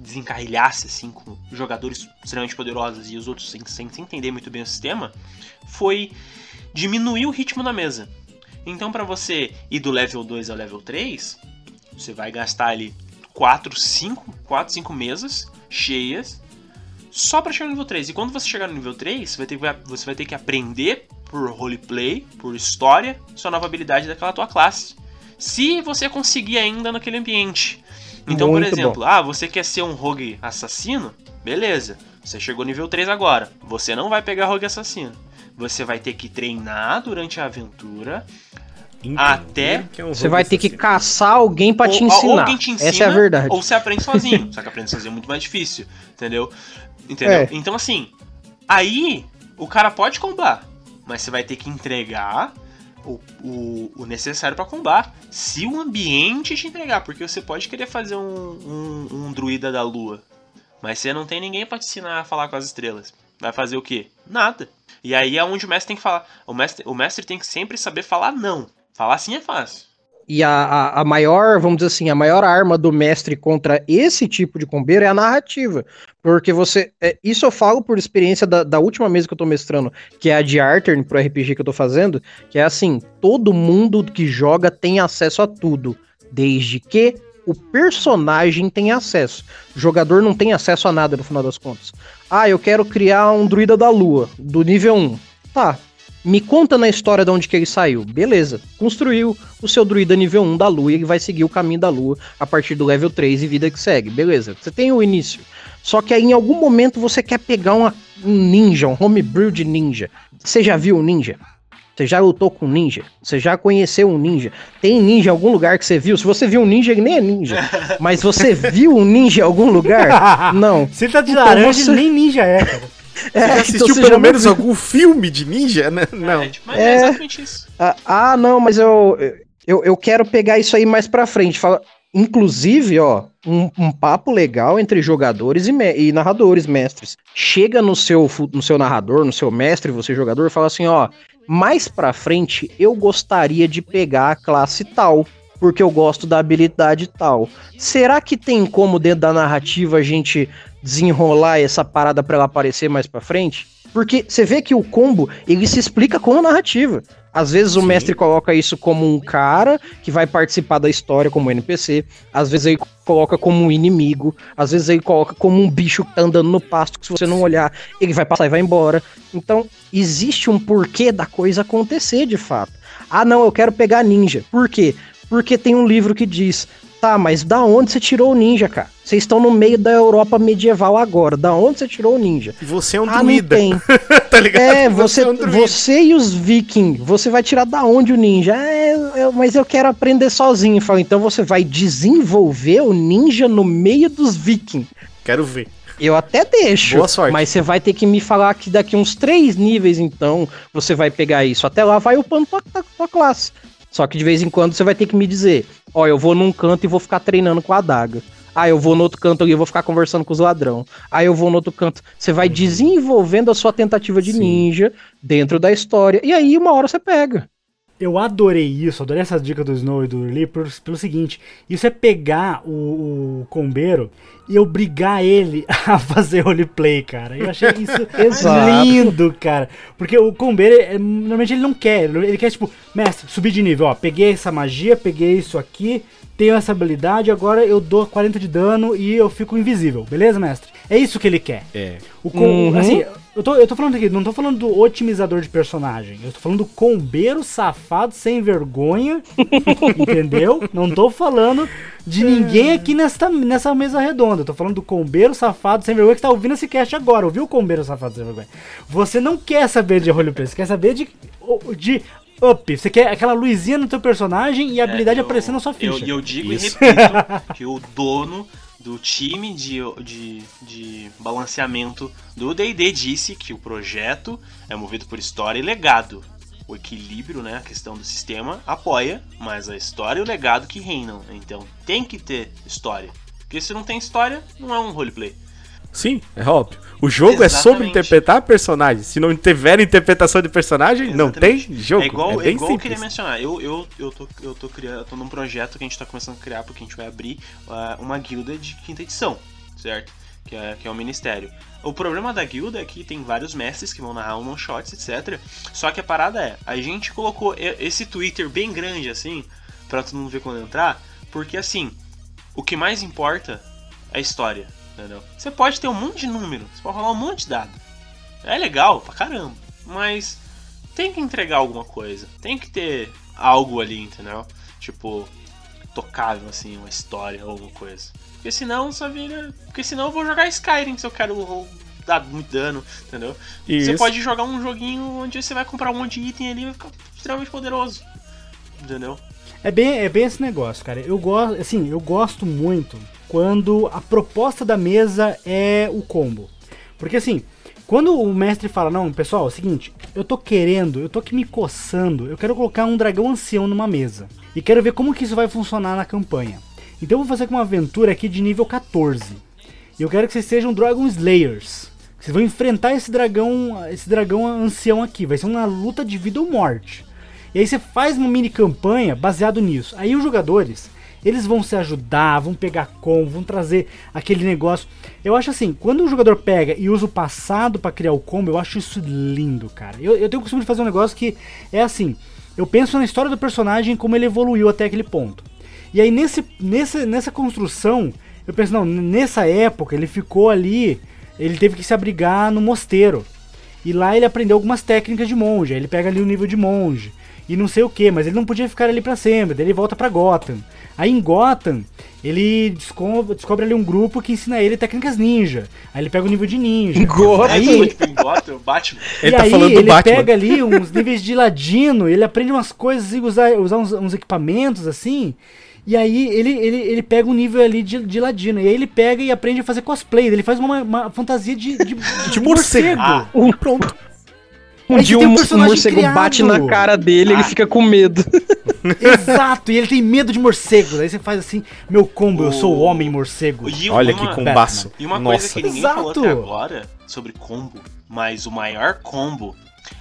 desencarrilhasse assim, com jogadores extremamente poderosos e os outros sem entender muito bem o sistema, foi diminuir o ritmo da mesa. Então para você ir do level 2 ao level 3, você vai gastar ali 4, 5 mesas cheias só para chegar no nível 3. E quando você chegar no nível 3, você vai ter que aprender por roleplay, por história, sua nova habilidade daquela tua classe. Se você conseguir ainda naquele ambiente. Então, muito por exemplo, você quer ser um rogue assassino? Beleza, você chegou no nível 3 agora. Você não vai pegar rogue assassino. Você vai ter que treinar durante a aventura Até... Você vai ter que caçar alguém pra te ensinar. Alguém te ensina, essa é a verdade. Ou você aprende sozinho. Só que aprender sozinho é muito mais difícil. Entendeu? É. Então, assim, aí o cara pode combar, mas você vai ter que entregar o necessário pra combar, se o ambiente te entregar, porque você pode querer fazer um druida da lua, mas você não tem ninguém pra te ensinar a falar com as estrelas. Vai fazer o quê? Nada. E aí é onde o mestre tem que falar. O mestre tem que sempre saber falar não. Falar sim é fácil. E a maior, vamos dizer assim, a maior arma do mestre contra esse tipo de combeiro é a narrativa. Porque você... isso eu falo por experiência da última mesa que eu tô mestrando, que é a de Arthur, pro RPG que eu tô fazendo, que é assim, todo mundo que joga tem acesso a tudo, desde que o personagem tem acesso. O jogador não tem acesso a nada, no final das contas. Ah, eu quero criar um druida da lua, do nível 1. Tá. Me conta na história de onde que ele saiu. Beleza. Construiu o seu druida nível 1 da lua e ele vai seguir o caminho da lua a partir do level 3 e vida que segue. Beleza. Você tem o início. Só que aí em algum momento você quer pegar um ninja, um homebrew de ninja. Você já viu um ninja? Você já lutou com um ninja? Você já conheceu um ninja? Tem ninja em algum lugar que você viu? Se você viu um ninja, ele nem é ninja. Mas você viu um ninja em algum lugar? Não. Se ele tá de laranja, você... nem ninja é, cara. Você já assistiu então, pelo menos algum filme de ninja, né? Não. Mas é exatamente isso. Ah, não, mas eu quero pegar isso aí mais pra frente. Fala... Inclusive, ó, um papo legal entre jogadores e narradores, mestres. Chega no seu narrador, no seu mestre, você jogador, e fala assim, ó... Mais pra frente, eu gostaria de pegar a classe tal, porque eu gosto da habilidade tal. Será que tem como dentro da narrativa a gente desenrolar essa parada pra ela aparecer mais pra frente? Porque você vê que o combo, ele se explica com a narrativa. Às vezes o mestre coloca isso como um cara que vai participar da história como NPC, às vezes ele coloca como um inimigo, às vezes ele coloca como um bicho que tá andando no pasto, que se você não olhar, ele vai passar e vai embora. Então, existe um porquê da coisa acontecer de fato. Ah, não, eu quero pegar ninja. Por quê? Porque tem um livro que diz... Tá, mas da onde você tirou o ninja, cara? Vocês estão no meio da Europa medieval agora. Da onde você tirou o ninja? Você é um druida. Não tem. Tá ligado? É, você e os vikings. Você vai tirar da onde o ninja? Mas eu quero aprender sozinho. Fala, então você vai desenvolver o ninja no meio dos vikings. Quero ver. Eu até deixo. Boa sorte. Mas você vai ter que me falar que daqui uns 3 níveis, então, você vai pegar isso. Até lá vai upando tua classe. Só que de vez em quando você vai ter que me dizer, ó, eu vou num canto e vou ficar treinando com a adaga. Ah, eu vou no outro canto ali e vou ficar conversando com os ladrão. Ah, eu vou no outro canto. Você vai desenvolvendo a sua tentativa de ninja dentro da história. E aí uma hora você pega. Eu adorei isso, adorei essas dicas do Snow e do Lee pelo seguinte, isso é pegar o combeiro e obrigar ele a fazer roleplay, cara. Eu achei isso lindo, cara. Porque o combeiro, normalmente ele não quer, ele quer tipo, mestre, subir de nível, ó, peguei essa magia, peguei isso aqui, tenho essa habilidade, agora eu dou 40 de dano e eu fico invisível, beleza, mestre? É isso que ele quer. É. Assim, eu tô falando aqui, não tô falando do otimizador de personagem, eu tô falando do combeiro safado, sem vergonha, entendeu? Não tô falando de ninguém aqui nessa mesa redonda, eu tô falando do combeiro safado, sem vergonha, que tá ouvindo esse cast agora, ouviu o combeiro safado, sem vergonha? Você não quer saber de roleplay, você quer saber de up, você quer aquela luzinha no teu personagem e a habilidade aparecendo na sua ficha. Eu digo isso. E repito que o dono do time de balanceamento do D&D disse que o projeto é movido por história e legado. O equilíbrio, né, a questão do sistema, apoia, mas a história e o legado que reinam. Então tem que ter história, porque se não tem história, não é um roleplay. Sim, é óbvio. O jogo é sobre interpretar personagens. Se não tiver interpretação de personagem, não tem jogo. É igual eu queria mencionar. Eu tô num projeto que a gente tá começando a criar, porque a gente vai abrir uma guilda de 5ª edição, certo? Que é o Ministério. O problema da guilda é que tem vários mestres que vão narrar one-shots, etc. Só que a parada é, a gente colocou esse Twitter bem grande, assim, pra todo mundo ver quando entrar, porque, assim, o que mais importa é a história. Entendeu? Você pode ter um monte de número, você pode rolar um monte de dado. É legal pra caramba, mas tem que entregar alguma coisa, tem que ter algo ali, entendeu? Tipo, tocável assim, uma história ou alguma coisa. Porque senão só vira. Porque senão eu vou jogar Skyrim se eu quero dar muito dano, entendeu? Isso. Você pode jogar um joguinho onde você vai comprar um monte de item ali e vai ficar extremamente poderoso. entendeu? É bem esse negócio, cara. Eu gosto muito quando a proposta da mesa é o combo. Porque assim, quando o mestre fala, não, pessoal, é o seguinte, eu tô aqui me coçando, eu quero colocar um dragão ancião numa mesa. E quero ver como que isso vai funcionar na campanha. Então eu vou fazer com uma aventura aqui de nível 14. E eu quero que vocês sejam Dragon Slayers. Vocês vão enfrentar esse dragão ancião aqui. Vai ser uma luta de vida ou morte. E aí você faz uma mini campanha baseado nisso. Aí os jogadores, eles vão se ajudar, vão pegar combo, vão trazer aquele negócio. Eu acho assim, quando o jogador pega e usa o passado pra criar o combo, eu acho isso lindo, cara. Eu tenho o costume de fazer um negócio que é assim, eu penso na história do personagem, como ele evoluiu até aquele ponto. E aí nessa construção, eu penso, não, nessa época ele ficou ali, ele teve que se abrigar no mosteiro. E lá ele aprendeu algumas técnicas de monge, aí ele pega ali o nível de monge. E não sei o que, mas ele não podia ficar ali pra sempre, daí ele volta pra Gotham. Aí em Gotham, ele descobre ali um grupo que ensina ele técnicas ninja. Aí ele pega o nível de ninja. Em Gotham, Batman. Ele pega ali uns níveis de ladino, ele aprende umas coisas e usar uns equipamentos assim. E aí ele pega um nível ali de ladino. E aí ele pega e aprende a fazer cosplay. Ele faz uma fantasia de morcego. Pronto. Um dia um morcego criado. Bate na cara dele e ele fica com medo. Exato, e ele tem medo de morcegos. Aí você faz assim, meu combo, eu sou o homem morcego. Olha que combaço. E uma coisa que ninguém falou até agora sobre combo, mas o maior combo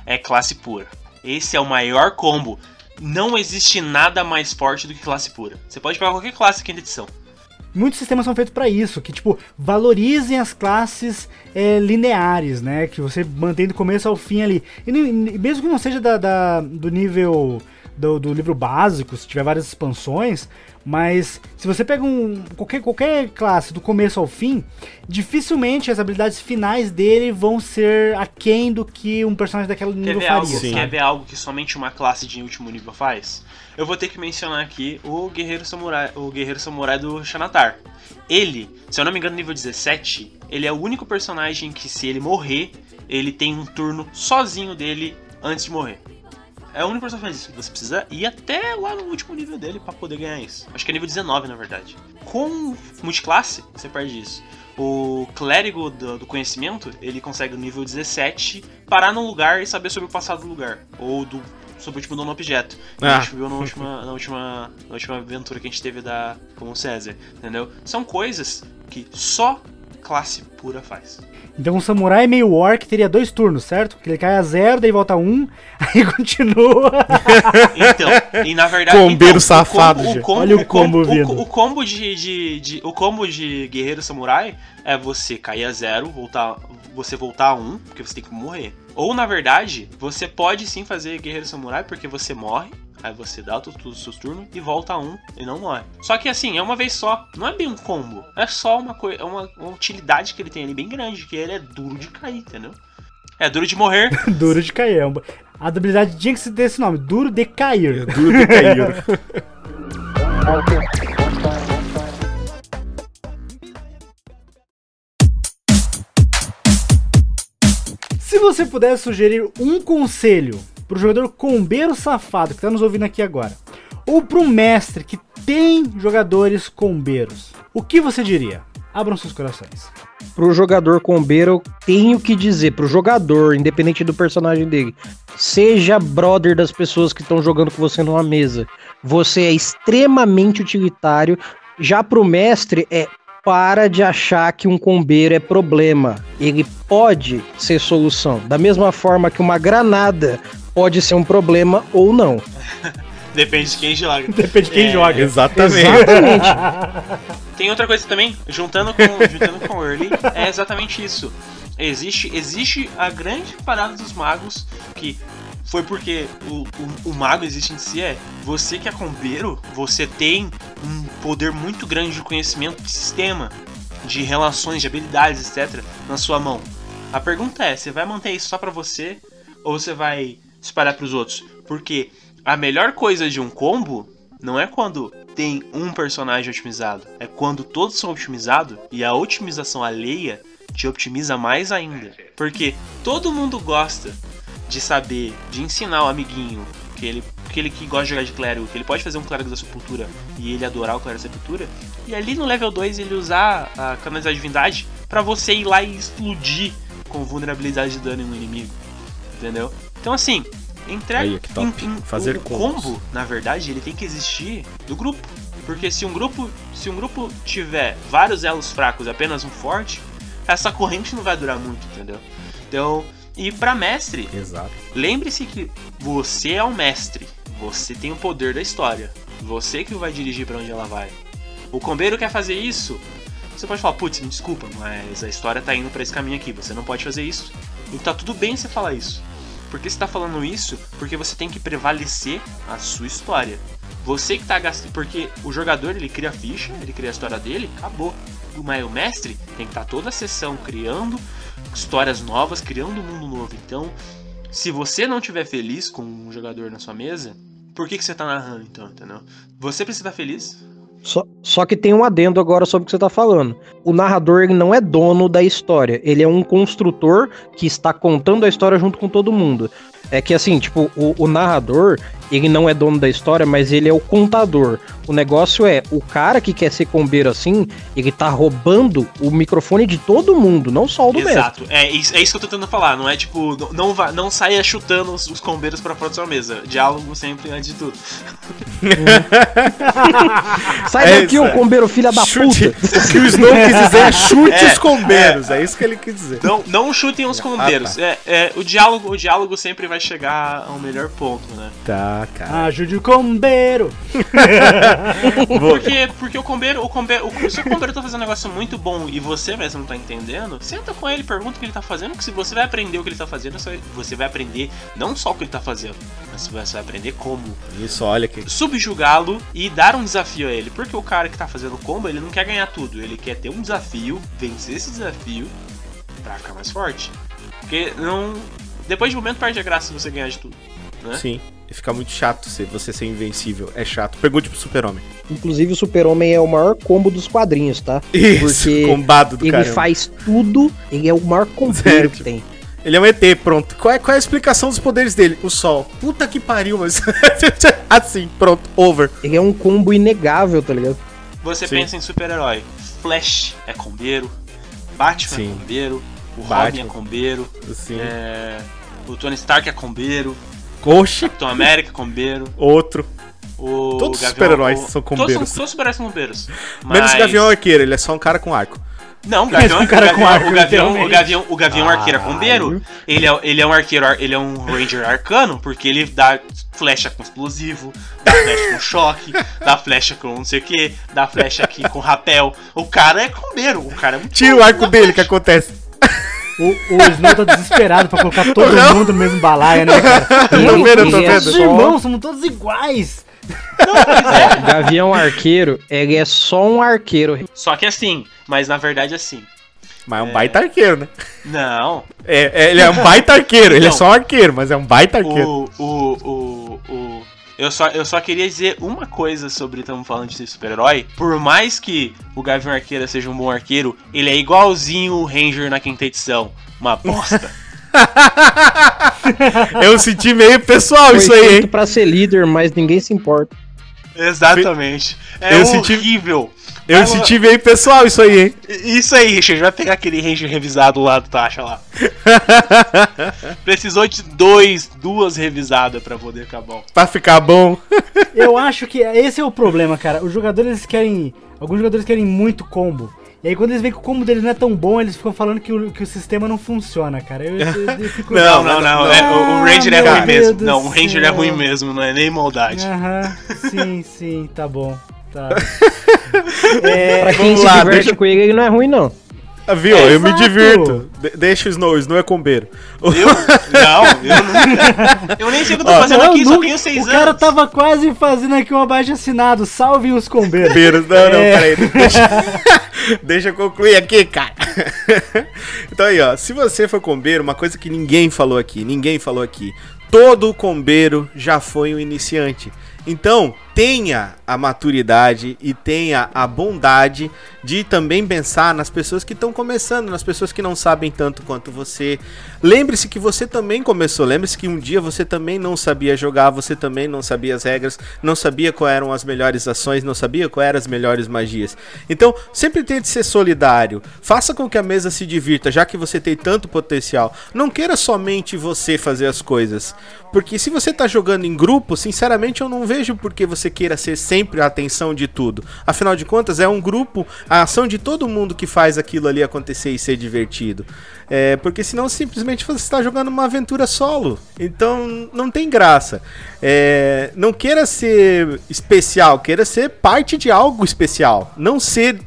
é classe pura. Esse é o maior combo. Não existe nada mais forte do que classe pura. Você pode pegar qualquer classe aqui na edição. Muitos sistemas são feitos pra isso, que tipo, valorizem as classes lineares, né, que você mantém do começo ao fim ali, e mesmo que não seja do nível do livro básico, se tiver várias expansões, mas se você pega qualquer classe do começo ao fim, dificilmente as habilidades finais dele vão ser aquém do que um personagem daquela nível faria. Quer ver algo que somente uma classe de último nível faz? Eu vou ter que mencionar aqui o Guerreiro Samurai do Xanatar. Ele, se eu não me engano, nível 17, ele é o único personagem que, se ele morrer, ele tem um turno sozinho dele antes de morrer. É o único personagem que faz isso. Você precisa ir até lá no último nível dele pra poder ganhar isso. Acho que é nível 19, na verdade. Com multiclasse, você perde isso. O Clérigo do Conhecimento, ele consegue o nível 17, parar num lugar e saber sobre o passado do lugar. Ou do... sobre o tipo dono objeto, que a gente viu na última aventura que a gente teve com o César, entendeu? São coisas que só classe pura faz. Então um samurai meio orc teria 2 turnos, certo? Porque ele cai a 0, daí volta 1, aí continua. Então, e na verdade... Combeiro então, safado, o combo de Guerreiro Samurai é você cair a 0, você voltar a 1, porque você tem que morrer. Ou, na verdade, você pode sim fazer Guerreiro Samurai, porque você morre, aí você dá todos os seus turnos e volta a 1 e não morre. Só que assim, é uma vez só, não é bem um combo, é só uma utilidade que ele tem ali bem grande, que ele é duro de cair, entendeu? É duro de morrer. Duro de cair, a habilidade tinha que se ter esse nome, duro de cair. Duro de cair. Se você pudesse sugerir um conselho pro jogador combeiro safado que tá nos ouvindo aqui agora, ou pro mestre que tem jogadores combeiros, o que você diria? Abram seus corações. Pro jogador combeiro, eu tenho que dizer, pro jogador, independente do personagem dele, seja brother das pessoas que estão jogando com você numa mesa. Você é extremamente utilitário. Já pro mestre para de achar que um combeiro é problema. Ele pode ser solução. Da mesma forma que uma granada pode ser um problema ou não. Depende de quem joga. Depende de quem joga. Exatamente. Tem outra coisa também, juntando com o Early, é exatamente isso. Existe a grande parada dos magos, que foi porque o mago existe em si, você que é combeiro, você tem um poder muito grande de conhecimento de sistema, de relações, de habilidades, etc, na sua mão. A pergunta é, você vai manter isso só pra você ou você vai espalhar pros outros? Porque a melhor coisa de um combo não é quando tem um personagem otimizado, é quando todos são otimizados e a otimização alheia te otimiza mais ainda. Porque todo mundo gosta de saber, de ensinar o amiguinho que ele aquele que gosta de jogar de clérigo, que ele pode fazer um clérigo da sepultura e ele adorar o clérigo da sepultura, e ali no level 2 ele usar a canalizar a divindade pra você ir lá e explodir com vulnerabilidade de dano no inimigo, entendeu? Então assim, entrar aí, que top. Fazer combo, na verdade, ele tem que existir do grupo, porque se um grupo tiver vários elos fracos, apenas um forte, essa corrente não vai durar muito, entendeu? Então, e pra mestre, exato, lembre-se que você é o mestre, você tem o poder da história, você que vai dirigir pra onde ela vai. O combeiro quer fazer isso, você pode falar, putz, me desculpa, mas a história tá indo pra esse caminho aqui, você não pode fazer isso, e tá tudo bem você falar isso. Por que você tá falando isso? Porque você tem que prevalecer a sua história. Você que tá gastando... Porque o jogador, ele cria a ficha, ele cria a história dele, acabou. Mas o mestre tem que estar toda a sessão criando histórias novas, criando um mundo novo. Então, se você não estiver feliz com um jogador na sua mesa, por que você tá narrando então, entendeu? Você precisa estar feliz. Só que tem um adendo agora sobre o que você tá falando. O narrador, ele não é dono da história. Ele é um construtor que está contando a história junto com todo mundo. É que assim, tipo, o narrador, ele não é dono da história, mas ele é o contador. O negócio é, o cara que quer ser combeiro assim, ele tá roubando o microfone de todo mundo, não só o do mestre. Exato, é isso que eu tô tentando falar, não é tipo, não saia chutando os combeiros pra fora da sua mesa. Diálogo sempre antes de tudo. Sai daqui, o combeiro, filha da puta. Se o Snow quis dizer, chute os combeiros, é isso que ele quis dizer. Não chutem os combeiros, tá. O diálogo sempre vai chegar ao melhor ponto, né? Tá, cara. Ajude o combeiro! Porque se o combeiro tá fazendo um negócio muito bom e você mesmo não tá entendendo, senta com ele, pergunta o que ele tá fazendo, que se você vai aprender o que ele tá fazendo, você vai aprender não só o que ele tá fazendo, mas você vai aprender como. Isso, olha aqui. Subjugá-lo e dar um desafio a ele, porque o cara que tá fazendo combo, ele não quer ganhar tudo, ele quer ter um desafio, vencer esse desafio pra ficar mais forte. Porque não... Depois de um momento perde a graça se você ganhar de tudo, né? Sim, e fica muito chato se você ser invencível, é chato. Pergunte pro Super-Homem. Inclusive o Super-Homem é o maior combo dos quadrinhos, tá? Isso, porque combado do caramba. Ele faz tudo, ele é o maior combeiro que tem. Ele é um ET, pronto. Qual é a explicação dos poderes dele? O sol. Puta que pariu, mas... assim, pronto, over. Ele é um combo inegável, tá ligado? Você pensa em super-herói. Flash é combeiro, Batman é combeiro, o Robin é combeiro, o Tony Stark é combeiro. Oxi. Capitão América é combeiro. Outro. Todos os super-heróis são combeiros. Todos os super-heróis são combeiros. Menos o Gavião Arqueiro, ele é só um cara com arco. Não, o Gavião Arqueiro é combeiro. Ele é um arqueiro, ele é um Ranger arcano, porque ele dá flecha com explosivo, dá flecha com choque, dá flecha com não sei o que, dá flecha aqui com rapel. O cara é combeiro, o cara é muito... Tira o arco dele, que acontece? O Snow tá desesperado pra colocar todo mundo no mesmo balaio, né, cara? Tô vendo. Irmãos, somos todos iguais. Não, Gavião Arqueiro, ele é só um arqueiro. Só que assim, mas na verdade assim. Mas é um baita arqueiro, né? Não. Ele é um baita arqueiro, ele é só um arqueiro, mas é um baita arqueiro. Eu só queria dizer uma coisa sobre estamos falando de super-herói. Por mais que o Gavião Arqueiro seja um bom arqueiro, ele é igualzinho o Ranger na quinta edição. Uma bosta. Eu senti meio pessoal. Foi isso aí, hein? Pra ser líder, mas ninguém se importa. Exatamente. É horrível. Eu senti meio pessoal isso aí, hein? Isso aí, Richard. Vai pegar aquele Ranger revisado lá do Tasha lá. Precisou de duas revisadas pra poder ficar bom. Pra ficar bom. Eu acho que esse é o problema, cara. Os jogadores, eles querem... Alguns jogadores querem muito combo. E aí quando eles veem que o combo deles não é tão bom, eles ficam falando que o sistema não funciona, cara. Eu fico... Não. O Ranger é ruim mesmo. Não, o Ranger é ruim mesmo, não é nem maldade. Sim, tá bom. Tá. Pra quem se diverte com ele, ele não é ruim, não. Viu? Eu me divirto. Deixa o Snow é combeiro. Eu nem sei o que eu tô fazendo aqui, só tenho 6 anos. O cara tava quase fazendo aqui um abaixo-assinado. Salve os combeiros. Peraí. Deixa eu concluir aqui, cara. Então aí, ó. Se você for combeiro, uma coisa que ninguém falou aqui. Todo combeiro já foi um iniciante. Então, tenha a maturidade e tenha a bondade de também pensar nas pessoas que estão começando, nas pessoas que não sabem tanto quanto você. Lembre-se que você também começou, lembre-se que um dia você também não sabia jogar, você também não sabia as regras, não sabia quais eram as melhores ações, não sabia quais eram as melhores magias. Então, sempre tente ser solidário, faça com que a mesa se divirta, já que você tem tanto potencial. Não queira somente você fazer as coisas, porque se você está jogando em grupo, sinceramente eu não vejo por que você queira ser sempre a atenção de tudo. Afinal de contas, é um grupo, a ação de todo mundo que faz aquilo ali acontecer e ser divertido. Porque senão simplesmente você está jogando uma aventura solo. Então não tem graça. Não queira ser especial, queira ser parte de algo especial. Não ser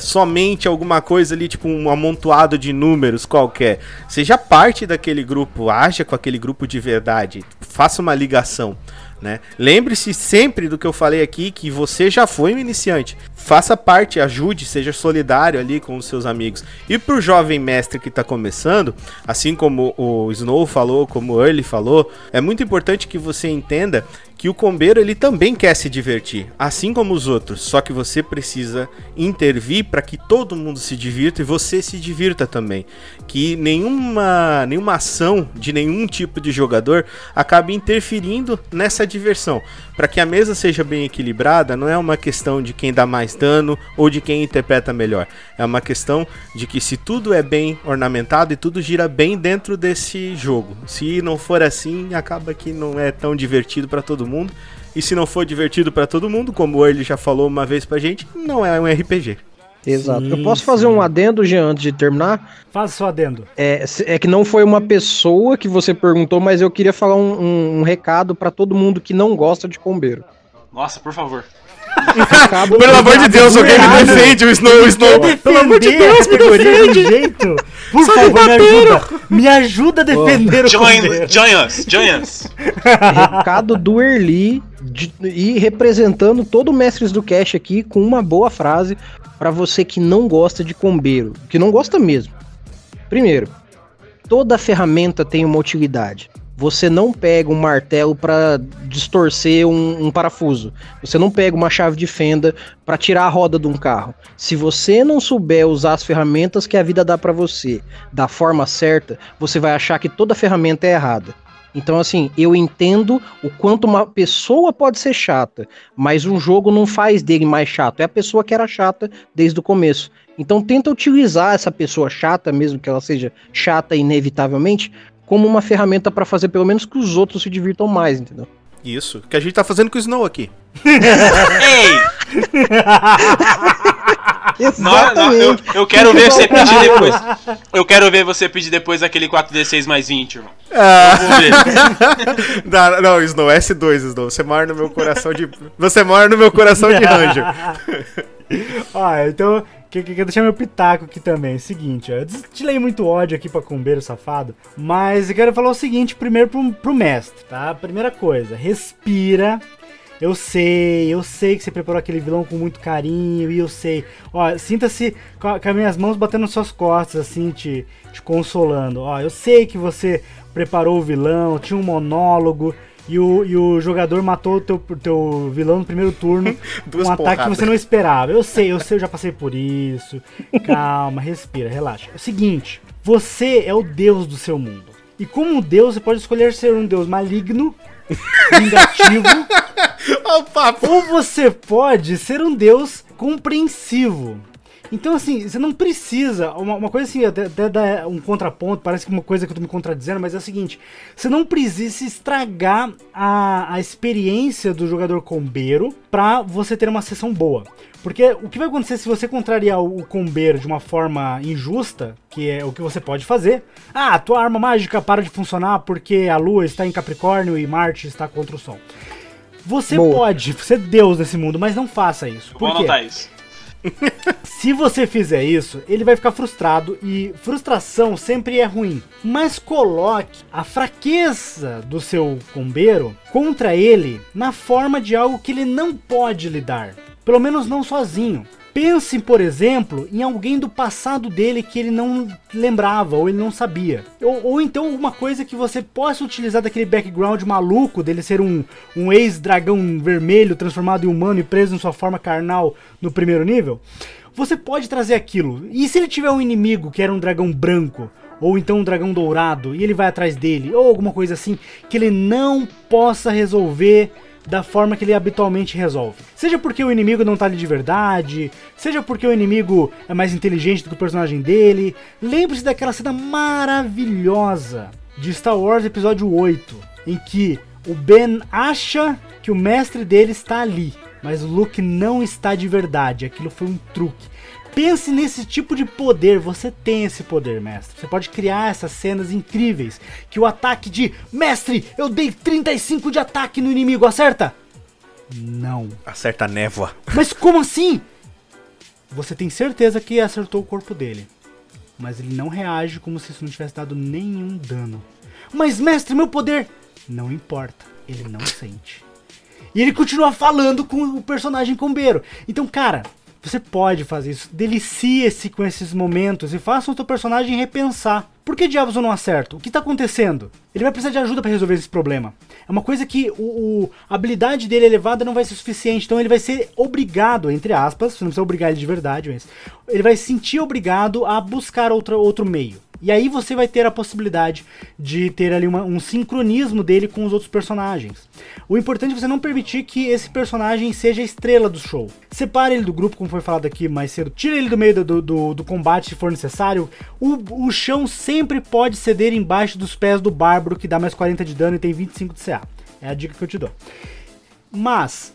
somente alguma coisa ali, tipo um amontoado de números qualquer. Seja parte daquele grupo, aja com aquele grupo de verdade. Faça uma ligação. Né? Lembre-se sempre do que eu falei aqui, que você já foi um iniciante. Faça parte, ajude, seja solidário ali com os seus amigos. E pro jovem mestre que tá começando, assim como o Snow falou, como o Early falou, é muito importante que você entenda que o combeiro ele também quer se divertir, assim como os outros, só que você precisa intervir para que todo mundo se divirta e você se divirta também, que nenhuma ação de nenhum tipo de jogador acabe interferindo nessa diversão, para que a mesa seja bem equilibrada. Não é uma questão de quem dá mais dano ou de quem interpreta melhor, é uma questão de que se tudo é bem ornamentado e tudo gira bem dentro desse jogo. Se não for assim, acaba que não é tão divertido para todo mundo, e se não for divertido pra todo mundo, como o Early já falou uma vez pra gente, não é um RPG. Exato. Sim, eu posso fazer um adendo, Jean, antes de terminar? Faça seu adendo. É que não foi uma pessoa que você perguntou, mas eu queria falar um recado pra todo mundo que não gosta de combeiro. Nossa, por favor. Pelo amor de Deus, alguém me defende, o Snow. Pelo amor de Deus, me defende. Jeito. Por favor, me ajuda a defender o combeiro. Join us. Recado do Erli e representando todo o Mestres do Cast aqui com uma boa frase pra você que não gosta de combeiro, que não gosta mesmo. Primeiro, toda ferramenta tem uma utilidade. Você não pega um martelo para distorcer um parafuso. Você não pega uma chave de fenda para tirar a roda de um carro. Se você não souber usar as ferramentas que a vida dá para você da forma certa, você vai achar que toda ferramenta é errada. Então, assim, eu entendo o quanto uma pessoa pode ser chata, mas um jogo não faz dele mais chato. É a pessoa que era chata desde o começo. Então, tenta utilizar essa pessoa chata, mesmo que ela seja chata inevitavelmente, como uma ferramenta pra fazer pelo menos que os outros se divirtam mais, entendeu? Isso, que a gente tá fazendo com o Snow aqui. Ei! Exatamente. Eu quero ver você pedir depois. Eu quero ver você pedir depois aquele 4D6 mais 20, irmão. Eu vou ver. Não, Snow, S2, Snow. Você mora no meu coração de... Você mora no meu coração de Ranger. Ó, então... Quero deixar meu pitaco aqui também. Seguinte, eu destilei muito ódio aqui pra combeiro safado, mas eu quero falar o seguinte primeiro pro mestre, tá? Primeira coisa, respira. Eu sei que você preparou aquele vilão com muito carinho, e eu sei. Ó, sinta-se com as minhas mãos batendo nas suas costas, assim, te consolando. Ó, eu sei que você preparou o vilão, tinha um monólogo, e o jogador matou o teu vilão no primeiro turno com um ataque que você não esperava. Eu sei, eu já passei por isso. Calma, respira, relaxa. É o seguinte, você é o deus do seu mundo. E como deus, você pode escolher ser um deus maligno, vingativo, ou você pode ser um deus compreensivo. Então, assim, você não precisa... Uma coisa assim, até dar um contraponto, parece que uma coisa que eu tô me contradizendo, mas é o seguinte, você não precisa estragar a experiência do jogador combeiro pra você ter uma sessão boa. Porque o que vai acontecer se você contrariar o combeiro de uma forma injusta, que é o que você pode fazer, a tua arma mágica para de funcionar porque a lua está em Capricórnio e Marte está contra o Sol. Você pode ser Deus nesse mundo, mas não faça isso. Por quê? Vou anotar isso. Se você fizer isso, ele vai ficar frustrado, e frustração sempre é ruim. Mas coloque a fraqueza do seu combeiro contra ele na forma de algo que ele não pode lidar, pelo menos não sozinho. Pense, por exemplo, em alguém do passado dele que ele não lembrava ou ele não sabia. Ou então alguma coisa que você possa utilizar daquele background maluco dele ser um ex-dragão vermelho transformado em humano e preso em sua forma carnal no primeiro nível. Você pode trazer aquilo. E se ele tiver um inimigo que era um dragão branco, ou então um dragão dourado, e ele vai atrás dele, ou alguma coisa assim, que ele não possa resolver da forma que ele habitualmente resolve. Seja porque o inimigo não tá ali de verdade, seja porque o inimigo é mais inteligente do que o personagem dele. Lembre-se daquela cena maravilhosa de Star Wars Episódio 8, em que o Ben acha que o mestre dele está ali, mas o Luke não está de verdade, aquilo foi um truque. Pense nesse tipo de poder, você tem esse poder, mestre. Você pode criar essas cenas incríveis, que o ataque de... Mestre, eu dei 35 de ataque no inimigo, acerta? Não. Acerta a névoa. Mas como assim? Você tem certeza que acertou o corpo dele, mas ele não reage como se isso não tivesse dado nenhum dano. Mas mestre, meu poder... Não importa, ele não sente. E ele continua falando com o personagem combeiro. Então, cara... Você pode fazer isso, delicie-se com esses momentos e faça o seu personagem repensar. Por que diabos eu não acerto? O que está acontecendo? Ele vai precisar de ajuda para resolver esse problema. É uma coisa que a habilidade dele elevada não vai ser suficiente, então ele vai ser obrigado, entre aspas, você não precisa obrigar ele de verdade, mas ele vai se sentir obrigado a buscar outro meio. E aí você vai ter a possibilidade de ter ali um sincronismo dele com os outros personagens. O importante é você não permitir que esse personagem seja a estrela do show. Separe ele do grupo, como foi falado aqui mais cedo. Tire ele do meio do combate se for necessário. O chão sempre pode ceder embaixo dos pés do bárbaro, que dá mais 40 de dano e tem 25 de CA. É a dica que eu te dou. Mas,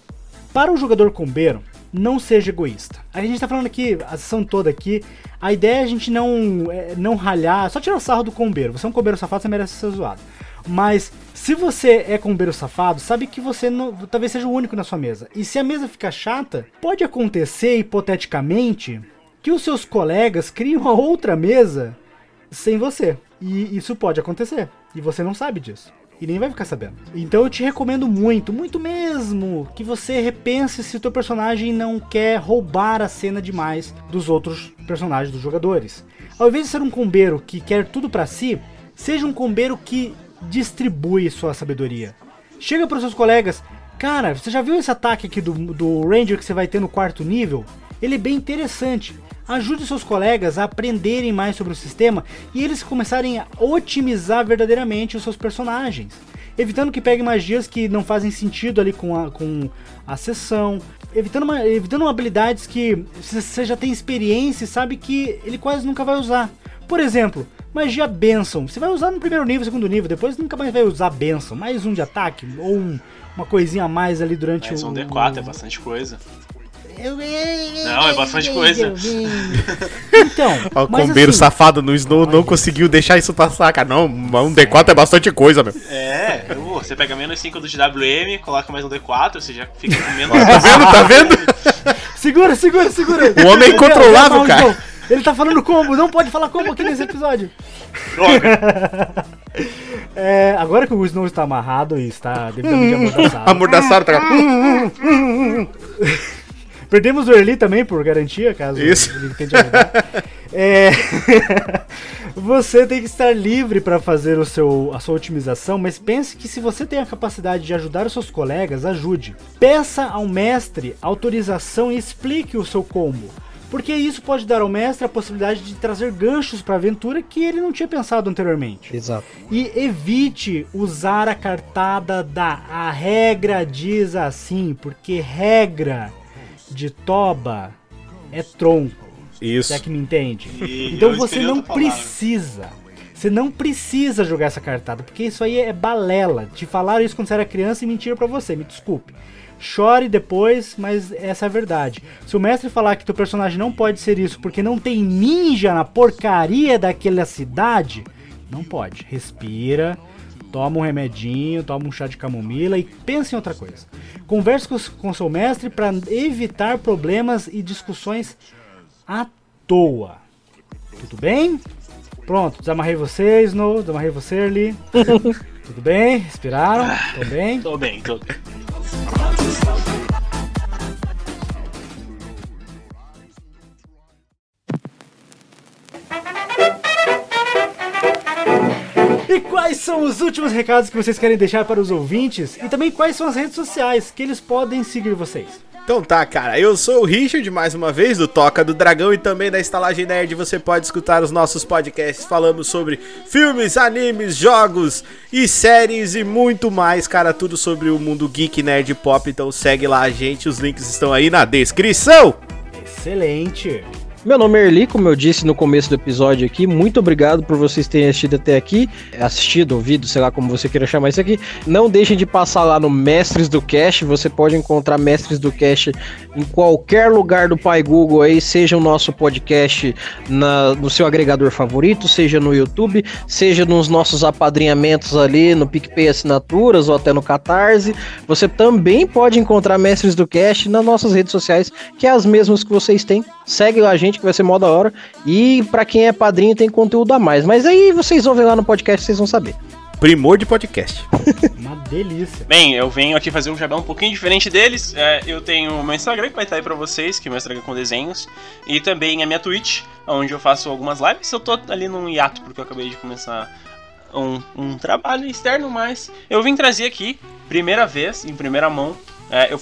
para o jogador combeiro, não seja egoísta. A gente tá falando aqui, a sessão toda aqui, a ideia é a gente não ralhar, só tirar sarro do combeiro. Você é um combeiro safado, você merece ser zoado. Mas, se você é combeiro safado, sabe que você não, talvez seja o único na sua mesa. E se a mesa ficar chata, pode acontecer, hipoteticamente, que os seus colegas criem uma outra mesa sem você. E isso pode acontecer. E você não sabe disso. E nem vai ficar sabendo. Então eu te recomendo muito, muito mesmo, que você repense se o teu personagem não quer roubar a cena demais dos outros personagens, dos jogadores. Ao invés de ser um combeiro que quer tudo pra si, seja um combeiro que distribui sua sabedoria. Chega pros seus colegas, cara, você já viu esse ataque aqui do Ranger que você vai ter no quarto nível? Ele é bem interessante. Ajude seus colegas a aprenderem mais sobre o sistema e eles começarem a otimizar verdadeiramente os seus personagens, evitando que peguem magias que não fazem sentido ali com a sessão, evitando habilidades que você já tem experiência e sabe que ele quase nunca vai usar. Por exemplo, magia Benção, você vai usar no primeiro nível, segundo nível, depois nunca mais vai usar Benção, mais um de ataque ou uma coisinha a mais ali durante mais um D4 é bastante coisa. Não, é bastante coisa. Então, o combeiro assim, safado no Snow não conseguiu deixar isso passar, cara. Não, um D4 é bastante coisa, meu. É, você pega menos 5 do GWM, coloca mais um D4, você já fica com menos. Tá vendo? Segura. O homem é incontrolável, cara. Então. Ele tá falando combo, não pode falar combo aqui nesse episódio. Droga. É, agora que o Snow está amarrado e está devidamente amordaçado. Amordaçado, tá? Perdemos o Erli também, por garantia, caso ele tente ajudar. Você tem que estar livre para fazer a sua otimização, mas pense que se você tem a capacidade de ajudar os seus colegas, ajude. Peça ao mestre autorização e explique o seu combo, porque isso pode dar ao mestre a possibilidade de trazer ganchos para a aventura que ele não tinha pensado anteriormente. Exato. E evite usar a cartada a regra diz assim, porque regra de toba é tronco. Isso. Se é que me entende. Então você não precisa jogar essa cartada, porque isso aí é balela. Te falaram isso quando você era criança e mentiram pra você, me desculpe. Chore depois, mas essa é a verdade. Se o mestre falar que teu personagem não pode ser isso porque não tem ninja na porcaria daquela cidade, não pode. Respira. Toma um remedinho, toma um chá de camomila e pensa em outra coisa. Converse com seu mestre para evitar problemas e discussões à toa. Tudo bem? Pronto, desamarrei vocês, Snow, desamarrei você, Erli. Tudo bem? Respiraram? Tô bem? Tô bem. são os últimos recados que vocês querem deixar para os ouvintes e também quais são as redes sociais que eles podem seguir vocês. Então tá, cara, eu sou o Richard, mais uma vez, do Toca do Dragão e também da Estalagem Nerd. Você pode escutar os nossos podcasts, falamos sobre filmes, animes, jogos e séries e muito mais, cara, tudo sobre o mundo geek, nerd, pop, então segue lá a gente, os links estão aí na descrição. Excelente! Meu nome é Erli, como eu disse no começo do episódio aqui, muito obrigado por vocês terem assistido até aqui, ouvido, sei lá como você queira chamar isso aqui. Não deixem de passar lá no Mestres do Cast, você pode encontrar Mestres do Cast em qualquer lugar do Pai Google aí, seja o nosso podcast no seu agregador favorito, seja no YouTube, seja nos nossos apadrinhamentos ali, no PicPay Assinaturas ou até no Catarse. Você também pode encontrar Mestres do Cast nas nossas redes sociais, que é as mesmas que vocês têm. Segue lá a gente que vai ser mó da hora, e pra quem é padrinho tem conteúdo a mais, mas aí vocês ouvem lá no podcast, vocês vão saber. Primor de podcast. Uma delícia. Bem, eu venho aqui fazer um jabá um pouquinho diferente deles, eu tenho o meu Instagram que vai estar aí pra vocês, que é o meu Instagram com desenhos, e também a minha Twitch, onde eu faço algumas lives. Eu tô ali num hiato, porque eu acabei de começar um trabalho externo, mas eu vim trazer aqui, primeira vez, em primeira mão, eu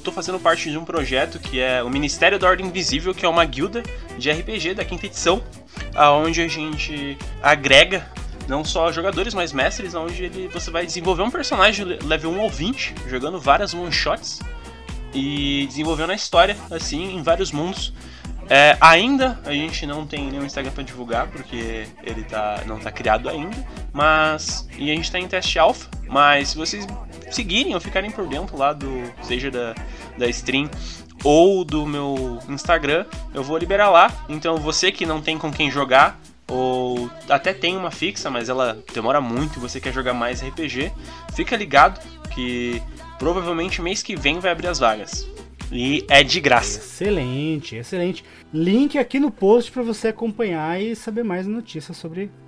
tô fazendo parte de um projeto que é o Ministério da Ordem Invisível, que é uma guilda de RPG da 5ª edição, onde a gente agrega não só jogadores, mas mestres, onde você vai desenvolver um personagem de level 1 ao 20, jogando várias one-shots e desenvolvendo a história, assim, em vários mundos. Ainda a gente não tem nenhum Instagram pra divulgar, porque ele não tá criado ainda, e a gente tá em teste alpha, mas se vocês seguirem ou ficarem por dentro lá seja da stream ou do meu Instagram, eu vou liberar lá. Então você que não tem com quem jogar, ou até tem uma fixa, mas ela demora muito e você quer jogar mais RPG, fica ligado que provavelmente mês que vem vai abrir as vagas. E é de graça. Excelente, excelente. Link aqui no post para você acompanhar e saber mais notícias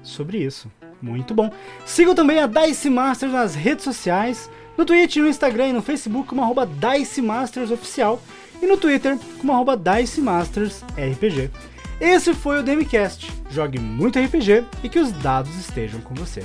sobre isso. Muito bom. Sigam também a Dice Masters nas redes sociais, no Twitch, no Instagram e no Facebook como @DiceMastersOficial e no Twitter como @DiceMastersRPG. Esse foi o DM Cast. Jogue muito RPG e que os dados estejam com você.